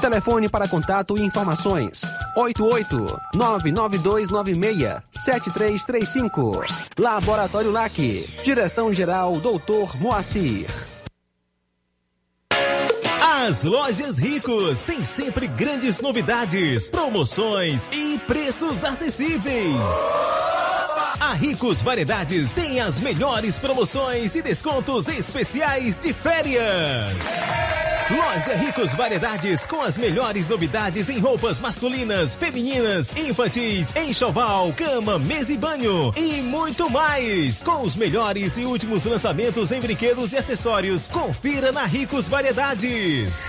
Telefone para contato e informações oito oito, nove nove dois nove seis, sete três três cinco. Laboratório LAC. Direção-geral doutor Moacir. As Lojas Ricos têm sempre grandes novidades, promoções e preços acessíveis. A Ricos Variedades tem as melhores promoções e descontos especiais de férias. Loja Ricos Variedades, com as melhores novidades em roupas masculinas, femininas, infantis, enxoval, cama, mesa e banho e muito mais. Com os melhores e últimos lançamentos em brinquedos e acessórios, confira na Ricos Variedades.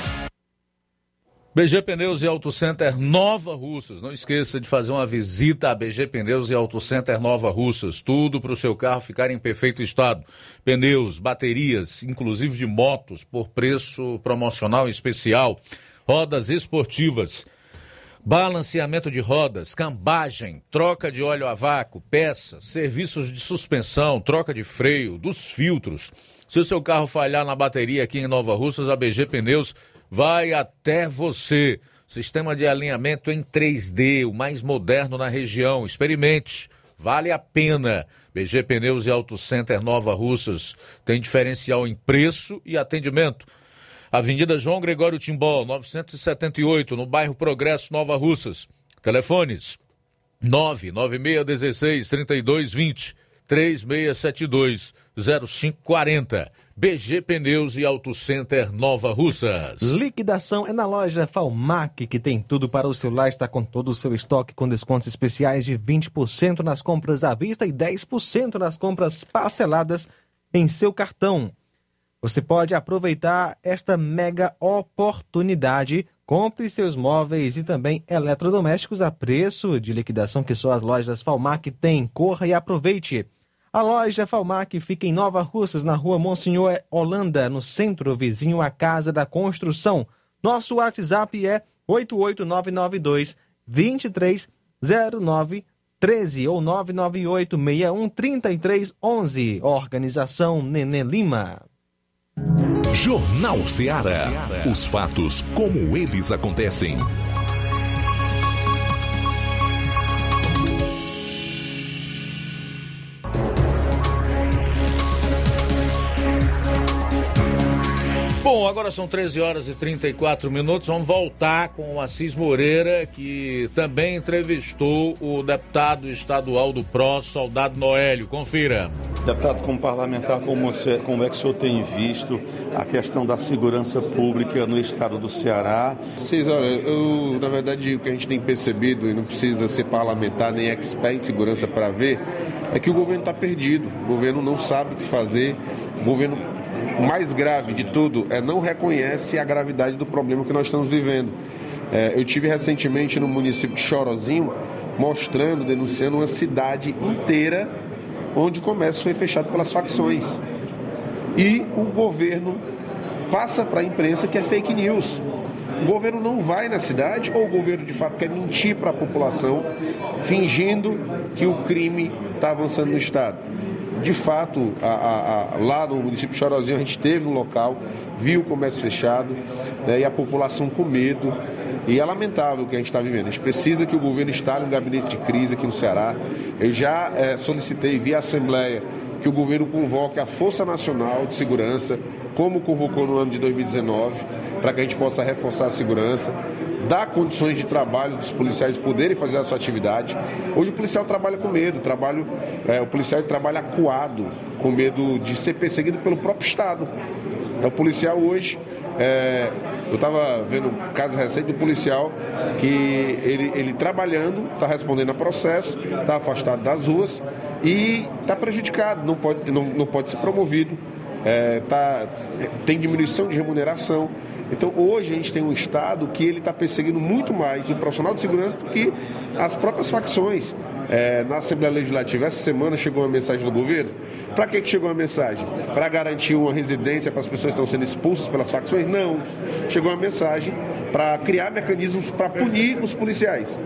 B G Pneus e Auto Center Nova Russas. Não esqueça de fazer uma visita a B G Pneus e Auto Center Nova Russas. Tudo para o seu carro ficar em perfeito estado. Pneus, baterias, inclusive de motos, por preço promocional especial, rodas esportivas, balanceamento de rodas, cambagem, troca de óleo a vácuo, peças, serviços de suspensão, troca de freio, dos filtros. Se o seu carro falhar na bateria aqui em Nova Russas, a B G Pneus vai até você. Sistema de alinhamento em três D, o mais moderno na região. Experimente, vale a pena. B G Pneus e Auto Center Nova Russas tem diferencial em preço e atendimento. Avenida João Gregório Timbó, novecentos e setenta e oito, no bairro Progresso, Nova Russas. Telefones nove nove seis um seis, três dois dois zero, três seis sete dois, zero cinco quatro zero. B G Pneus e Auto Center Nova Russas. Liquidação é na loja Falmac, que tem tudo para o celular. Está com todo o seu estoque, com descontos especiais de vinte por cento nas compras à vista e dez por cento nas compras parceladas em seu cartão. Você pode aproveitar esta mega oportunidade. Compre seus móveis e também eletrodomésticos a preço de liquidação que só as lojas Falmac têm. Corra e aproveite. A loja Falmac fica em Nova Russas, na rua Monsenhor Holanda, no centro, vizinho à Casa da Construção. Nosso WhatsApp é oito oito nove nove dois, dois três zero nove um três ou nove nove oito, seis um três três um um. Organização Nenê Lima. Jornal Seara. Os fatos como eles acontecem. Bom, agora são treze horas e trinta e quatro minutos. Vamos voltar com o Assis Moreira, que também entrevistou o deputado estadual do P R O, Soldado Noélio. Confira. Deputado, como parlamentar, como, você, como é que o senhor tem visto a questão da segurança pública no estado do Ceará? Vocês, olha, eu, na verdade, o que a gente tem percebido, e não precisa ser parlamentar nem expert em segurança para ver, é que o governo está perdido. O governo não sabe o que fazer. O governo O mais grave de tudo é não reconhece a gravidade do problema que nós estamos vivendo. É, eu tive recentemente no município de Chorozinho, mostrando, denunciando uma cidade inteira onde o comércio foi fechado pelas facções. E o governo passa para a imprensa que é fake news. O governo não vai na cidade, ou o governo de fato quer mentir para a população, fingindo que o crime está avançando no estado. De fato, a, a, a, lá no município de Chorozinho, a gente esteve no local, viu o comércio fechado, né, e a população com medo. E é lamentável o que a gente está vivendo. A gente precisa que o governo instale um gabinete de crise aqui no Ceará. Eu já é, solicitei via Assembleia que o governo convoque a Força Nacional de Segurança, como convocou no ano de dois mil e dezenove, para que a gente possa reforçar a segurança, dar condições de trabalho dos policiais poderem fazer a sua atividade. Hoje o policial trabalha com medo, trabalho, é, o policial trabalha acuado, com medo de ser perseguido pelo próprio Estado. É o policial hoje, é, eu estava vendo um caso recente do policial que ele, ele trabalhando, está respondendo a processo, está afastado das ruas e está prejudicado, não pode, não, não pode ser promovido, é, tá, tem diminuição de remuneração. Então hoje a gente tem um Estado que ele está perseguindo muito mais o profissional de segurança do que as próprias facções. É, na Assembleia Legislativa, essa semana chegou uma mensagem do governo. Para que, que chegou uma mensagem? Para garantir uma residência para as pessoas que estão sendo expulsas pelas facções? Não. Chegou uma mensagem para criar mecanismos para punir os policiais.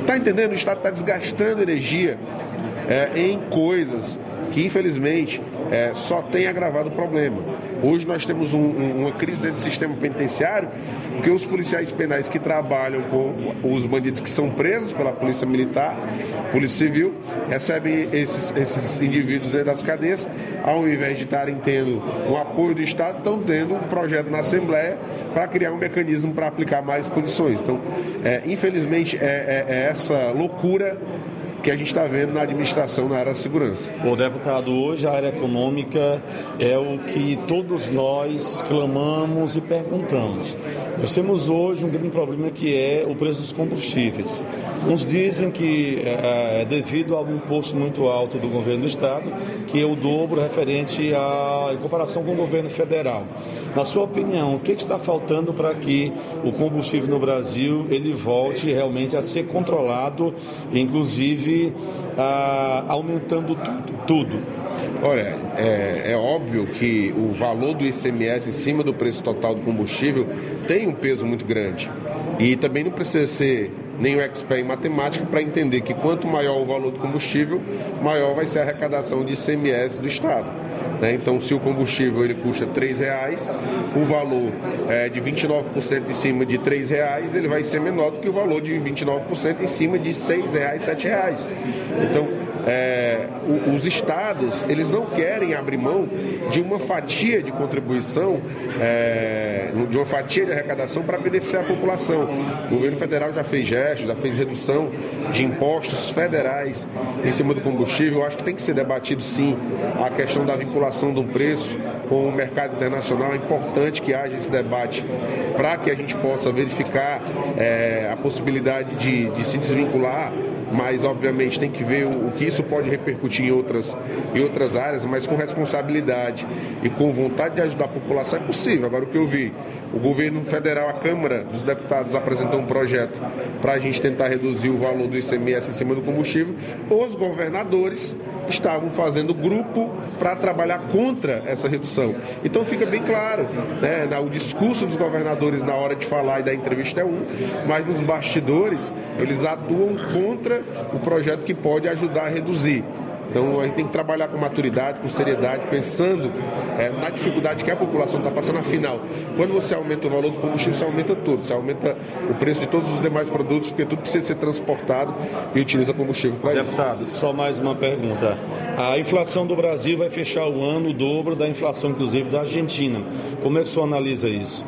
Está entendendo? O Estado está desgastando energia é, em coisas que, infelizmente, é, só tem agravado o problema. Hoje nós temos um, um, uma crise dentro do sistema penitenciário, porque os policiais penais que trabalham com os bandidos que são presos pela polícia militar, polícia civil, recebem esses, esses indivíduos dentro das cadeias, ao invés de estarem tendo o apoio do Estado, estão tendo um projeto na Assembleia para criar um mecanismo para aplicar mais punições. Então, é, infelizmente, é, é, é essa loucura que a gente está vendo na administração, na área da segurança. Bom, deputado, hoje a área econômica é o que todos nós clamamos e perguntamos. Nós temos hoje um grande problema que é o preço dos combustíveis. Uns dizem que é devido ao imposto muito alto do governo do Estado, que é o dobro referente à em comparação com o governo federal. Na sua opinião, o que está faltando para que o combustível no Brasil ele volte realmente a ser controlado, inclusive Uh, aumentando tudo, tudo. Olha, é, é óbvio que o valor do I C M S em cima do preço total do combustível tem um peso muito grande. E também não precisa ser nenhum expert em matemática para entender que quanto maior o valor do combustível, maior vai ser a arrecadação de I C M S do Estado. Né? Então, se o combustível ele custa três reais, o valor é, de vinte e nove por cento em cima de três reais, ele vai ser menor do que o valor de vinte e nove por cento em cima de seis reais, sete reais. Então, é, os estados, eles não querem abrir mão de uma fatia de contribuição, é, de uma fatia de arrecadação para beneficiar a população. O governo federal já fez gestos, já fez redução de impostos federais em cima do combustível. Eu acho que tem que ser debatido, sim, a questão da vinculação do preço com o mercado internacional. É importante que haja esse debate para que a gente possa verificar é, a possibilidade de, de se desvincular, mas obviamente tem que ver o, o que isso pode repercutir em outras, em outras áreas, mas com responsabilidade e com vontade de ajudar a população é possível. Agora, o que eu vi, o governo federal, a Câmara dos Deputados apresentou um projeto para a gente tentar reduzir o valor do I C M S em cima do combustível. Os governadores estavam fazendo grupo para trabalhar contra essa redução. Então fica bem claro, né? O discurso dos governadores na hora de falar e da entrevista é um, mas nos bastidores eles atuam contra o projeto que pode ajudar a reduzir. Então a gente tem que trabalhar com maturidade, com seriedade, pensando é, na dificuldade que a população está passando. Afinal, quando você aumenta o valor do combustível, você aumenta tudo, você aumenta o preço de todos os demais produtos, porque tudo precisa ser transportado e utiliza combustível para isso. Deputado, só mais uma pergunta. A inflação do Brasil vai fechar o ano o dobro da inflação, inclusive, da Argentina. Como é que o senhor analisa isso?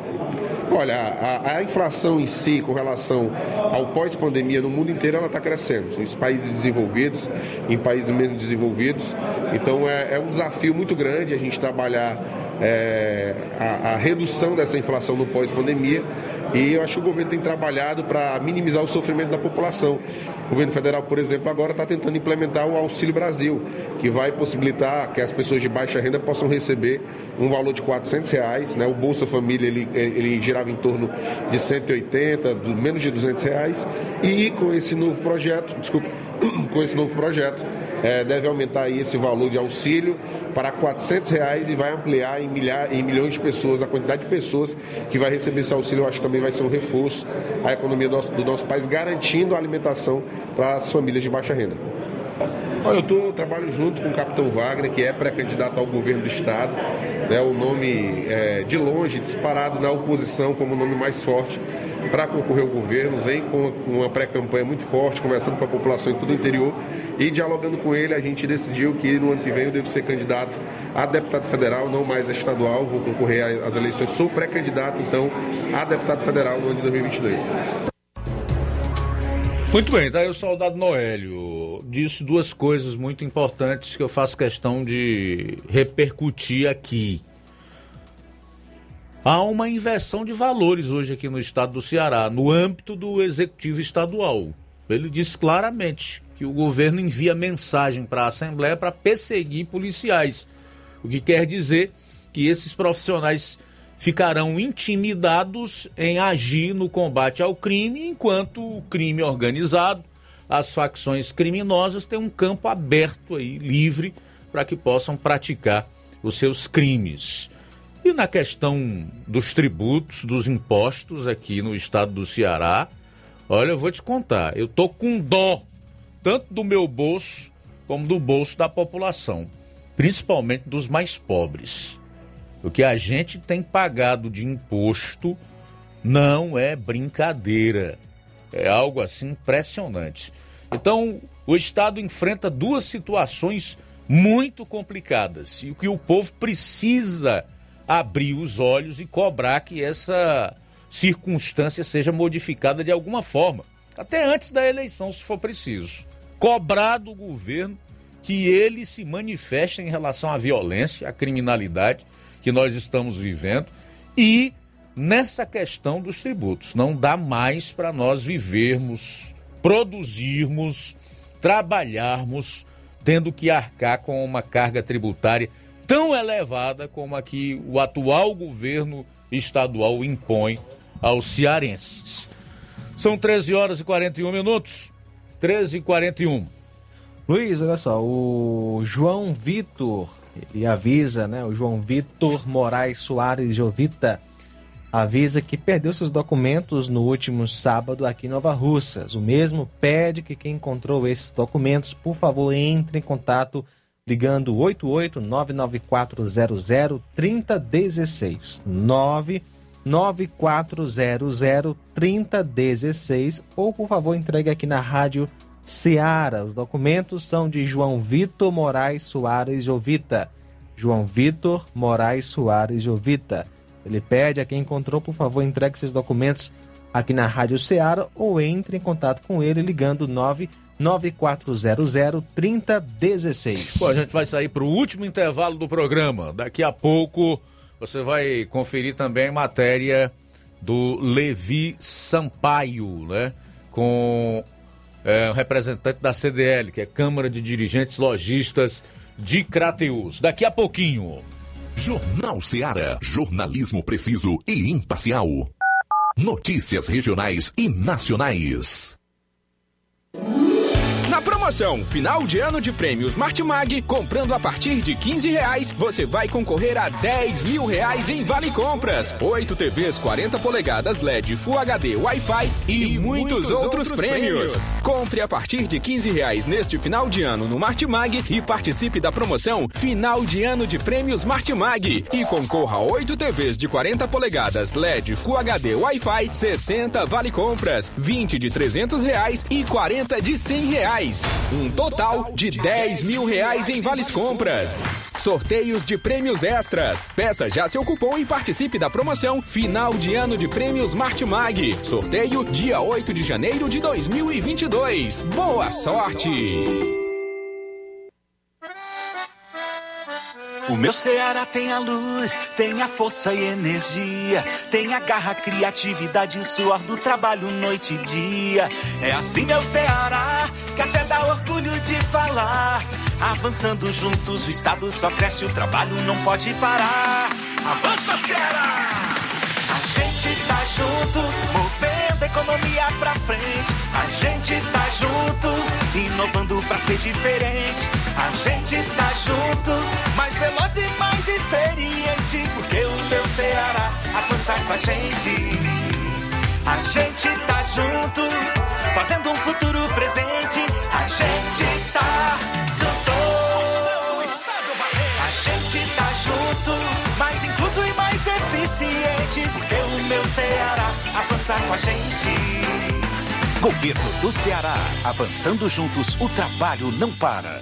Olha, a, a inflação em si, com relação ao pós-pandemia no mundo inteiro, ela está crescendo. Nos países desenvolvidos, em países menos desenvolvidos. Então, é, é um desafio muito grande a gente trabalhar é, a, a redução dessa inflação no pós-pandemia, e eu acho que o governo tem trabalhado para minimizar o sofrimento da população. O governo federal, por exemplo, agora está tentando implementar o Auxílio Brasil, que vai possibilitar que as pessoas de baixa renda possam receber um valor de quatrocentos reais, né? O Bolsa Família ele, ele girava em torno de cento e oitenta, menos de duzentos reais, e com esse novo projeto, desculpa, com esse novo projeto, é, deve aumentar aí esse valor de auxílio para quatrocentos reais e vai ampliar em, milhar, em milhões de pessoas, a quantidade de pessoas que vai receber esse auxílio. Eu acho que também vai ser um reforço à economia do nosso, do nosso país, garantindo a alimentação para as famílias de baixa renda. Olha, eu, tô, eu trabalho junto com o Capitão Wagner, que é pré-candidato ao governo do Estado, né, o nome é, de longe, disparado na oposição como o nome mais forte para concorrer ao governo, vem com uma pré-campanha muito forte, conversando com a população em todo o interior e dialogando com ele. A gente decidiu que no ano que vem eu devo ser candidato a deputado federal, não mais a estadual, vou concorrer às eleições, sou pré-candidato, então, a deputado federal no ano de dois mil e vinte e dois. Muito bem, tá aí o soldado Noélio. Disse duas coisas muito importantes que eu faço questão de repercutir aqui. Há uma inversão de valores hoje aqui no estado do Ceará, no âmbito do executivo estadual. Ele disse claramente que o governo envia mensagem para a Assembleia para perseguir policiais, o que quer dizer que esses profissionais ficarão intimidados em agir no combate ao crime, enquanto o crime organizado, as facções criminosas têm um campo aberto aí, livre, para que possam praticar os seus crimes. E na questão dos tributos, dos impostos aqui no estado do Ceará, olha, eu vou te contar, eu tô com dó, tanto do meu bolso como do bolso da população, principalmente dos mais pobres. O que a gente tem pagado de imposto não é brincadeira, é algo assim impressionante. Então, o estado enfrenta duas situações muito complicadas e o que o povo precisa abrir os olhos e cobrar que essa circunstância seja modificada de alguma forma, até antes da eleição, se for preciso. Cobrar do governo que ele se manifeste em relação à violência, à criminalidade que nós estamos vivendo e nessa questão dos tributos. Não dá mais para nós vivermos, produzirmos, trabalharmos, tendo que arcar com uma carga tributária tão elevada como a que o atual governo estadual impõe aos cearenses. São treze horas e quarenta e um minutos. treze e quarenta e um. Luiz, olha só, o João Vitor, e avisa, né? O João Vitor Moraes Soares Jovita avisa que perdeu seus documentos no último sábado aqui em Nova Russas. O mesmo pede que quem encontrou esses documentos, por favor, entre em contato ligando oito oito nove nove quatro zero zero três zero um seis, nove nove quatro zero zero três zero um seis, ou por favor entregue aqui na Rádio Ceará. Os documentos são de João Vitor Moraes Soares Jovita. João Vitor Moraes Soares Jovita. Ele pede a quem encontrou, por favor, entregue esses documentos aqui na Rádio Ceará ou entre em contato com ele ligando nove nove quatro zero zero três zero um seis. Bom, a gente vai sair para o último intervalo do programa. Daqui a pouco você vai conferir também matéria do Levi Sampaio, né? Com é, um representante da C D L, que é Câmara de Dirigentes Lojistas de Crateús. Daqui a pouquinho. Jornal Ceará. Jornalismo preciso e imparcial. Notícias regionais e nacionais. Na promoção Final de Ano de Prêmios Martimag, comprando a partir de quinze reais, você vai concorrer a dez mil reais em Vale Compras, oito T Vs quarenta polegadas L E D Full H D Wi-Fi e, e muitos, muitos outros, outros prêmios. prêmios. Compre a partir de quinze reais neste final de ano no Martimag e participe da promoção Final de Ano de Prêmios Martimag e concorra a oito T Vs de quarenta polegadas L E D Full H D Wi-Fi, sessenta Vale Compras, vinte de trezentos reais e quarenta de cem reais. Um total de dez mil reais em vales compras. Sorteios de prêmios extras. Peça já seu cupom e participe da promoção Final de Ano de Prêmios Martimag. Sorteio dia oito de janeiro de dois mil e vinte e dois. Boa sorte! O meu Ceará tem a luz, tem a força e energia, tem a garra, criatividade e suor do trabalho noite e dia. É assim meu Ceará, que até dá orgulho de falar. Avançando juntos, o estado só cresce, o trabalho não pode parar. Avança Ceará! A gente tá junto, movendo a economia pra frente. A gente tá junto, inovando pra ser diferente. A gente tá junto, mais veloz e mais experiente, porque o meu Ceará avança com a gente. A gente tá junto, fazendo um futuro presente. A gente tá junto, o estado valente. A gente tá junto, mais incluso e mais eficiente, porque o meu Ceará avança com a gente. Governo do Ceará, avançando juntos, o trabalho não para.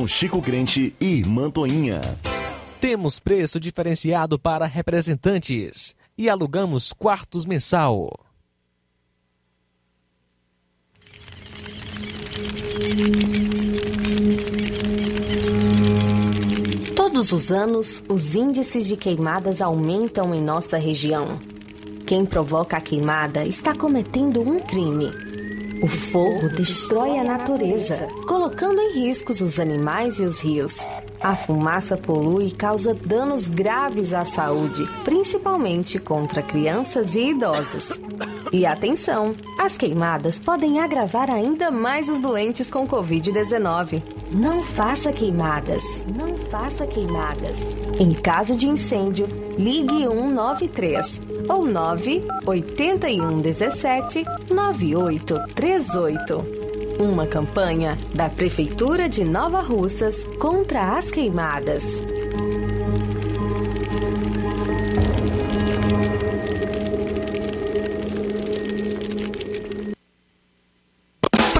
Chico Crente e Mantoinha. Temos preço diferenciado para representantes e alugamos quartos mensal. Todos os anos, os índices de queimadas aumentam em nossa região. Quem provoca a queimada está cometendo um crime. O fogo destrói a natureza, colocando em riscos os animais e os rios. A fumaça polui e causa danos graves à saúde, principalmente contra crianças e idosos. E atenção, as queimadas podem agravar ainda mais os doentes com covid dezenove. Não faça queimadas, não faça queimadas. Em caso de incêndio, ligue um nove três ou nove oito um um sete nove oito três oito. Uma campanha da Prefeitura de Nova Russas contra as queimadas.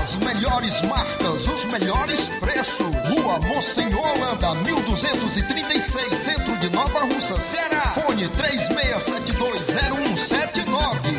As melhores marcas, os melhores preços. Rua Monsenhor Holanda, mil duzentos e trinta e seis, centro de Nova Russa, Ceará. Fone três seis sete dois zero um sete nove.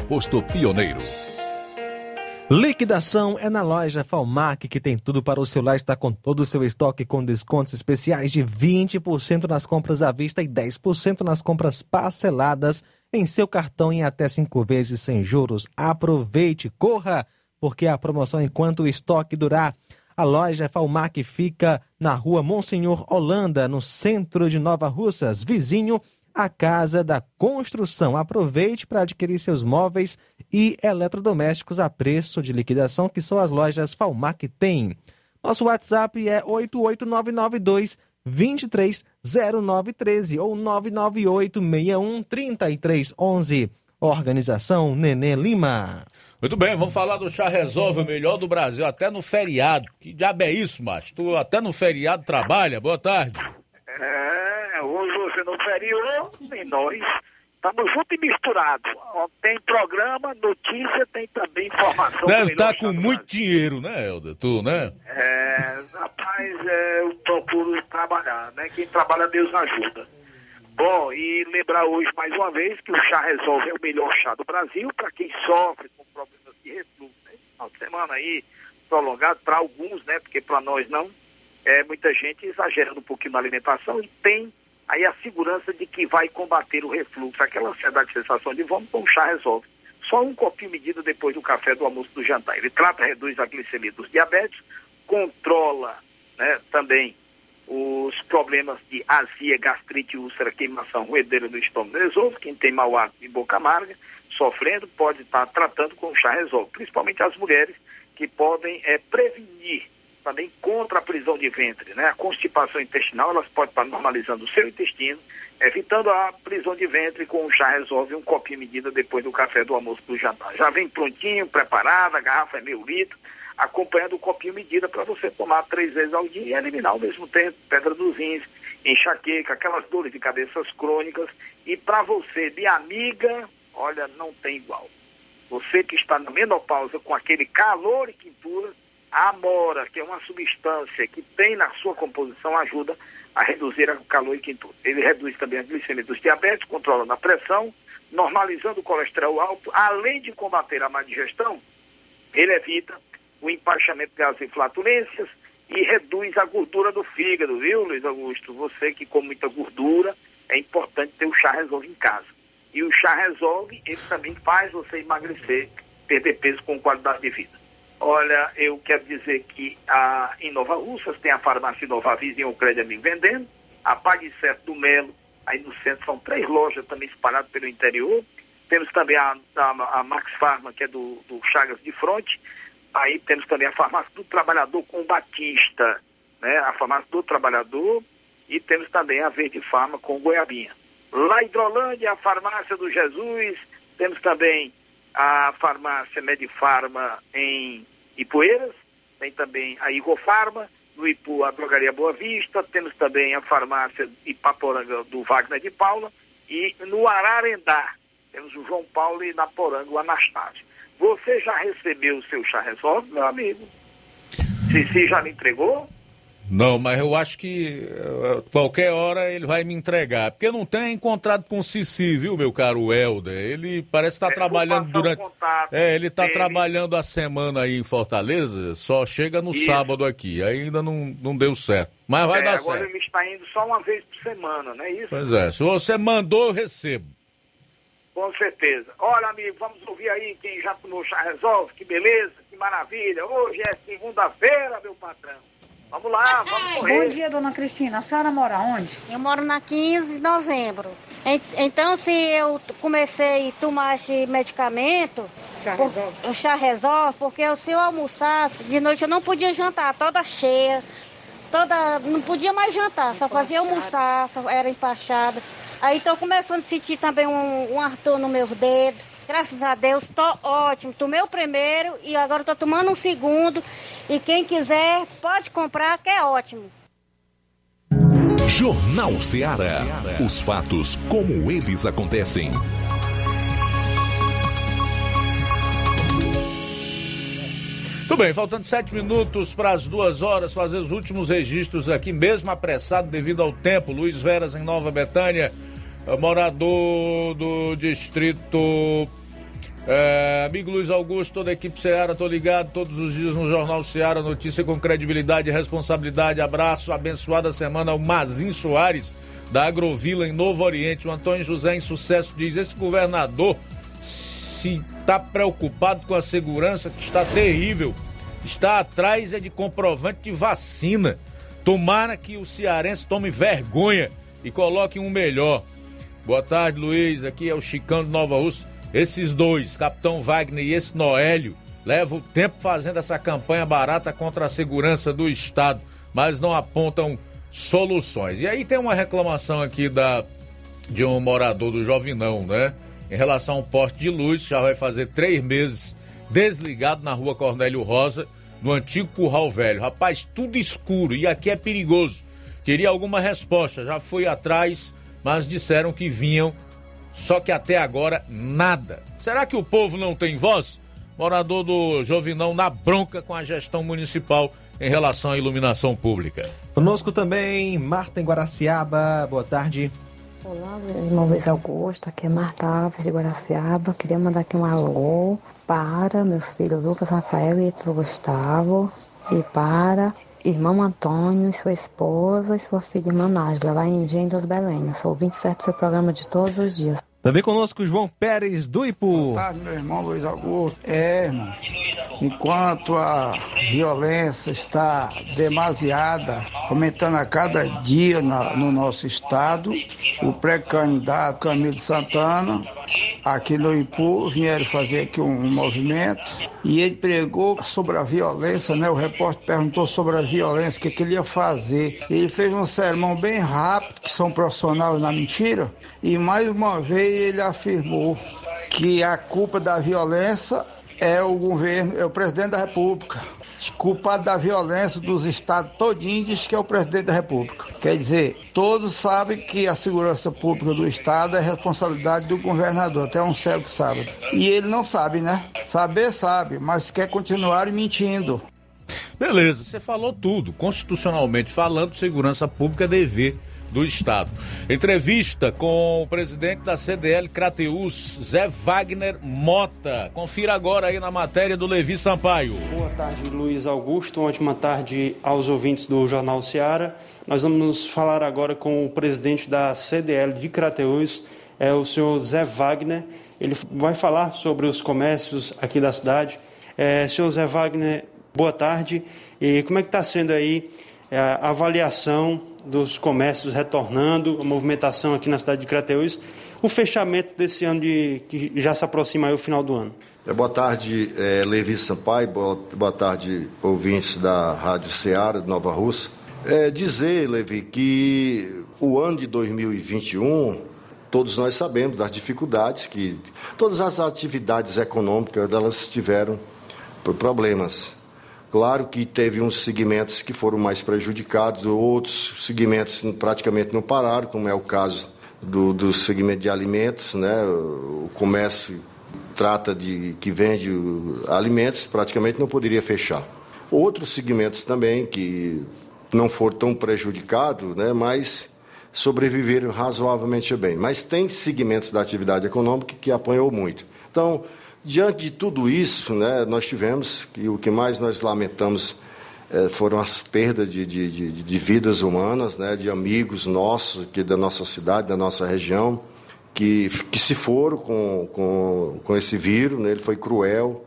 Posto Pioneiro. Liquidação é na loja Falmac, que tem tudo para o celular. Está com todo o seu estoque com descontos especiais de vinte por cento nas compras à vista e dez por cento nas compras parceladas em seu cartão em até cinco vezes sem juros. Aproveite, corra, porque a promoção enquanto o estoque durar. A loja Falmac fica na rua Monsenhor Holanda, no centro de Nova Russas, vizinho à Casa da Construção. Aproveite para adquirir seus móveis e eletrodomésticos a preço de liquidação, que só as lojas Falmac têm. Nosso WhatsApp é oito oito nove nove dois dois três zero nove um três ou nove nove oito seis um três três um um. Organização Nenê Lima. Muito bem, vamos falar do Chá Resolve, o melhor do Brasil, até no feriado. Que diabo é isso, macho? Tu até no feriado trabalha? Boa tarde. É, hoje você não feriou e nós estamos juntos e misturados. Tem programa, notícia, tem também informação. Deve estar com muito dinheiro, né, Helder? Tu, né? É, rapaz, é, eu procuro trabalhar, né? Quem trabalha, Deus ajuda. Bom, e lembrar hoje mais uma vez que o Chá Resolve é o melhor chá do Brasil para quem sofre com problemas de refluxo, né? Final de semana aí prolongado para alguns, né? Porque para nós não. É, muita gente exagerando um pouquinho na alimentação e tem aí a segurança de que vai combater o refluxo, aquela ansiedade, sensação de vômito, com o Chá Resolve. Só um copinho medido depois do café, do almoço, do jantar. Ele trata, reduz a glicemia dos diabetes, controla, né, também os problemas de azia, gastrite, úlcera, queimação, roedeira no estômago. Resolve. Quem tem mau hálito e boca amarga, sofrendo, pode estar tratando com o Chá Resolve. Principalmente as mulheres, que podem é, prevenir também contra a prisão de ventre, né? A constipação intestinal, elas podem estar normalizando o seu intestino, evitando a prisão de ventre com o Chá Resolve, um copinho medida depois do café, do almoço, do jantar. Já vem prontinho, preparada, a garrafa é meio litro, acompanhando o copinho medida para você tomar três vezes ao dia e eliminar ao mesmo tempo pedra dos rins, enxaqueca, aquelas dores de cabeças crônicas. E para você, de amiga, olha, não tem igual. Você que está na menopausa com aquele calor e quintura, a amora, que é uma substância que tem na sua composição, ajuda a reduzir o calor e quintura. Ele reduz também a glicemia dos diabéticos, controlando a pressão, normalizando o colesterol alto. Além de combater a má digestão, ele evita o empachamento de gases e flatulências e reduz a gordura do fígado, viu, Luiz Augusto? Você que come muita gordura, é importante ter o Chá Resolve em casa. E o Chá Resolve, ele também faz você emagrecer, perder peso com qualidade de vida. Olha, eu quero dizer que a, em Nova Russas tem a farmácia Inovavis e o Crédito Amigo vendendo, a PagCerto do Melo, aí no centro são três lojas também espalhadas pelo interior. Temos também a, a, a Max Farma, que é do, do Chagas de Fronte. Aí temos também a farmácia do Trabalhador com Batista, né? A farmácia do Trabalhador, e temos também a Verde Farma com Goiabinha. Lá em Hidrolândia, a farmácia do Jesus, temos também a farmácia Medifarma em Ipueiras, tem também a Igor Farma, no Ipu a Drogaria Boa Vista, temos também a farmácia Ipaporanga do Wagner de Paula, e no Ararendá temos o João Paulo e na Poranga o Anastácio. Você já recebeu o seu Chá Resolve, meu amigo? Cici já me entregou? Não, mas eu acho que uh, qualquer hora ele vai me entregar. Porque eu não tenho encontrado com o Cici, viu, meu caro Helder? Ele parece estar tá é, trabalhando durante... É, ele está trabalhando a semana aí em Fortaleza, só chega no Isso. sábado aqui. Ainda não, não deu certo. Mas vai é, dar agora certo. Agora ele está indo só uma vez por semana, não é isso? Pois é, se você mandou, eu recebo. Com certeza. Olha, amigo, vamos ouvir aí quem já tomou Chá Resolve. Que beleza, que maravilha. Hoje é segunda-feira, meu patrão. Vamos lá, vamos correr. Bom dia, dona Cristina. A senhora mora onde? Eu moro na quinze de novembro. Então, se eu comecei a tomar esse medicamento, chá resolve. O Chá Resolve, porque se eu almoçasse de noite, eu não podia jantar, toda cheia, toda, não podia mais jantar, só fazia almoçar, só era empachada. Aí estou começando a sentir também um, um ardor no meu dedo. Graças a Deus, tô ótimo. Tomei o primeiro e agora tô tomando um segundo. E quem quiser pode comprar, que é ótimo. Jornal Seara. Os fatos como eles acontecem. Tudo bem, faltando sete minutos para as duas horas, fazer os últimos registros aqui, mesmo apressado devido ao tempo. Luiz Veras, em Nova Betânia, morador do distrito. É, amigo Luiz Augusto, toda a equipe Seara, tô ligado todos os dias no Jornal Seara, notícia com credibilidade e responsabilidade. Abraço, abençoada semana ao Mazin Soares, da Agrovila, em Novo Oriente. O Antônio José, em Sucesso, diz: esse governador se está preocupado com a segurança, que está terrível, está atrás é de comprovante de vacina. Tomara que o cearense tome vergonha e coloque um melhor. Boa tarde, Luiz, aqui é o Chicão de Nova Rússia. Esses dois, Capitão Wagner e esse Noélio, levam o tempo fazendo essa campanha barata contra a segurança do Estado, mas não apontam soluções. E aí tem uma reclamação aqui da, de um morador do Jovinão, né? Em relação a um poste de luz, já vai fazer três meses desligado na rua Cornélio Rosa, no antigo Curral Velho. Rapaz, tudo escuro e aqui é perigoso. Queria alguma resposta, já fui atrás, mas disseram que vinham. Só que até agora, nada. Será que o povo não tem voz? Morador do Jovinão na bronca com a gestão municipal em relação à iluminação pública. Conosco também, Marta em Guaraciaba. Boa tarde. Olá, meu irmão Luiz Augusto. Aqui é Marta Alves de Guaraciaba. Queria mandar aqui um alô para meus filhos Lucas, Rafael e Etro Gustavo. E para irmão Antônio e sua esposa e sua filha irmã Nájila, lá em Engenho dos Belém. Eu sou vinte e sete do seu programa de todos os dias. Também conosco o João Pérez do Ipu. Boa tarde, meu irmão Luiz Augusto. É, irmão, enquanto a violência está demasiada, aumentando a cada dia na, no nosso estado, o pré-candidato Camilo Santana, aqui no Ipu, vieram fazer aqui um, um movimento e ele pregou sobre a violência, né? O repórter perguntou sobre a violência, o que, que ele ia fazer. Ele fez um sermão bem rápido, que são profissionais na mentira, e mais uma vez ele afirmou que a culpa da violência é o governo, é o presidente da República. Culpado da violência dos estados todinhos, diz que é o presidente da República. Quer dizer, todos sabem que a segurança pública do estado é responsabilidade do governador, até um cego que sabe. E ele não sabe, né? Saber sabe, mas quer continuar mentindo. Beleza, você falou tudo. Constitucionalmente falando, segurança pública é dever do estado. Entrevista com o presidente da C D L Crateús, Zé Wagner Mota. Confira agora aí na matéria do Levi Sampaio. Boa tarde, Luiz Augusto. Uma ótima tarde aos ouvintes do Jornal Seara. Nós vamos falar agora com o presidente da C D L de Crateús, é o senhor Zé Wagner. Ele vai falar sobre os comércios aqui da cidade. É, senhor Zé Wagner, boa tarde. E como é que está sendo aí a avaliação dos comércios retornando, a movimentação aqui na cidade de Crateús, o fechamento desse ano de, que já se aproxima aí o final do ano? Boa tarde, é, Levi Sampaio, boa, boa tarde, ouvintes da Rádio Seara de Nova Rússia. É, dizer, Levi, que o ano de dois mil e vinte e um, todos nós sabemos das dificuldades que todas as atividades econômicas elas tiveram por problemas. Claro que teve uns segmentos que foram mais prejudicados, outros segmentos praticamente não pararam, como é o caso do, do segmento de alimentos, né? O comércio trata de que vende alimentos, praticamente não poderia fechar. Outros segmentos também que não foram tão prejudicados, né? Mas sobreviveram razoavelmente bem. Mas tem segmentos da atividade econômica que apanhou muito. Então, diante de tudo isso, né, nós tivemos, e o que mais nós lamentamos eh, foram as perdas de, de, de, de vidas humanas, né, de amigos nossos, aqui da nossa cidade, da nossa região, que, que se foram com, com, com esse vírus, né, ele foi cruel,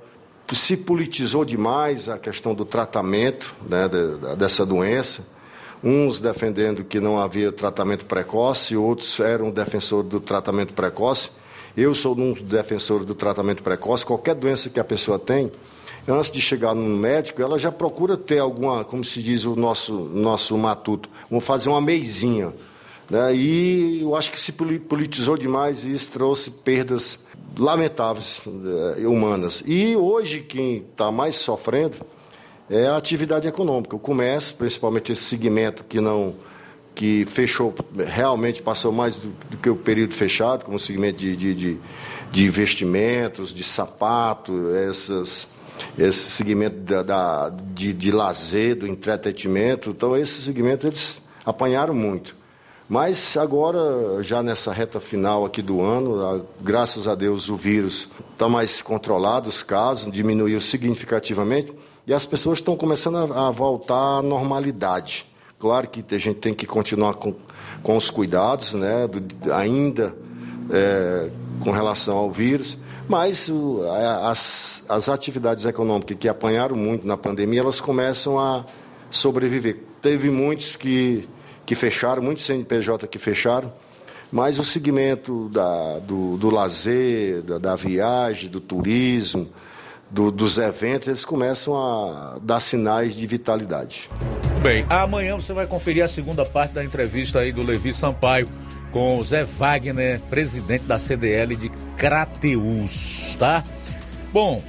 se politizou demais a questão do tratamento, né, de, dessa doença, uns defendendo que não havia tratamento precoce, outros eram defensores do tratamento precoce. Eu sou um defensor do tratamento precoce. Qualquer doença que a pessoa tem, antes de chegar no médico, ela já procura ter alguma, como se diz o nosso, nosso matuto, vamos fazer uma meizinha, né? E eu acho que se politizou demais e isso trouxe perdas lamentáveis, humanas. E hoje quem está mais sofrendo é a atividade econômica, o comércio, principalmente esse segmento que não, que fechou, realmente passou mais do, do que o período fechado, como o segmento de, de, de, de investimentos, de sapato, essas, esse segmento da, da, de, de lazer, do entretenimento. Então, esse segmento eles apanharam muito. Mas agora, já nessa reta final aqui do ano, graças a Deus o vírus está mais controlado, os casos diminuíram significativamente e as pessoas estão começando a voltar à normalidade. Claro que a gente tem que continuar com, com os cuidados, né, do, ainda é, com relação ao vírus, mas o, as, as atividades econômicas que apanharam muito na pandemia, elas começam a sobreviver. Teve muitos que... que fecharam, muitos C N P J que fecharam, mas o segmento da, do, do lazer, da, da viagem, do turismo, do, dos eventos, eles começam a dar sinais de vitalidade. Bem, amanhã você vai conferir a segunda parte da entrevista aí do Levi Sampaio com o Zé Wagner, presidente da C D L de Crateús, tá? Bom,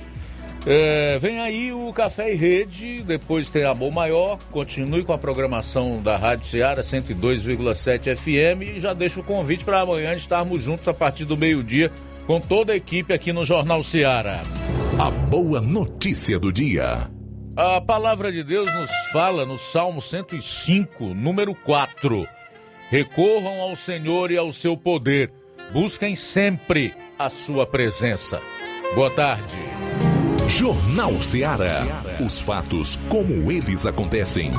É, vem aí o Café e Rede, depois tem Amor Maior, continue com a programação da Rádio Ceará cento e dois vírgula sete F M e já deixo o convite para amanhã estarmos juntos a partir do meio-dia com toda a equipe aqui no Jornal Ceará. A boa notícia do dia. A palavra de Deus nos fala no Salmo cento e cinco, número quatro. Recorram ao Senhor e ao seu poder, busquem sempre a sua presença. Boa tarde. Jornal Ceará. Os fatos como eles acontecem.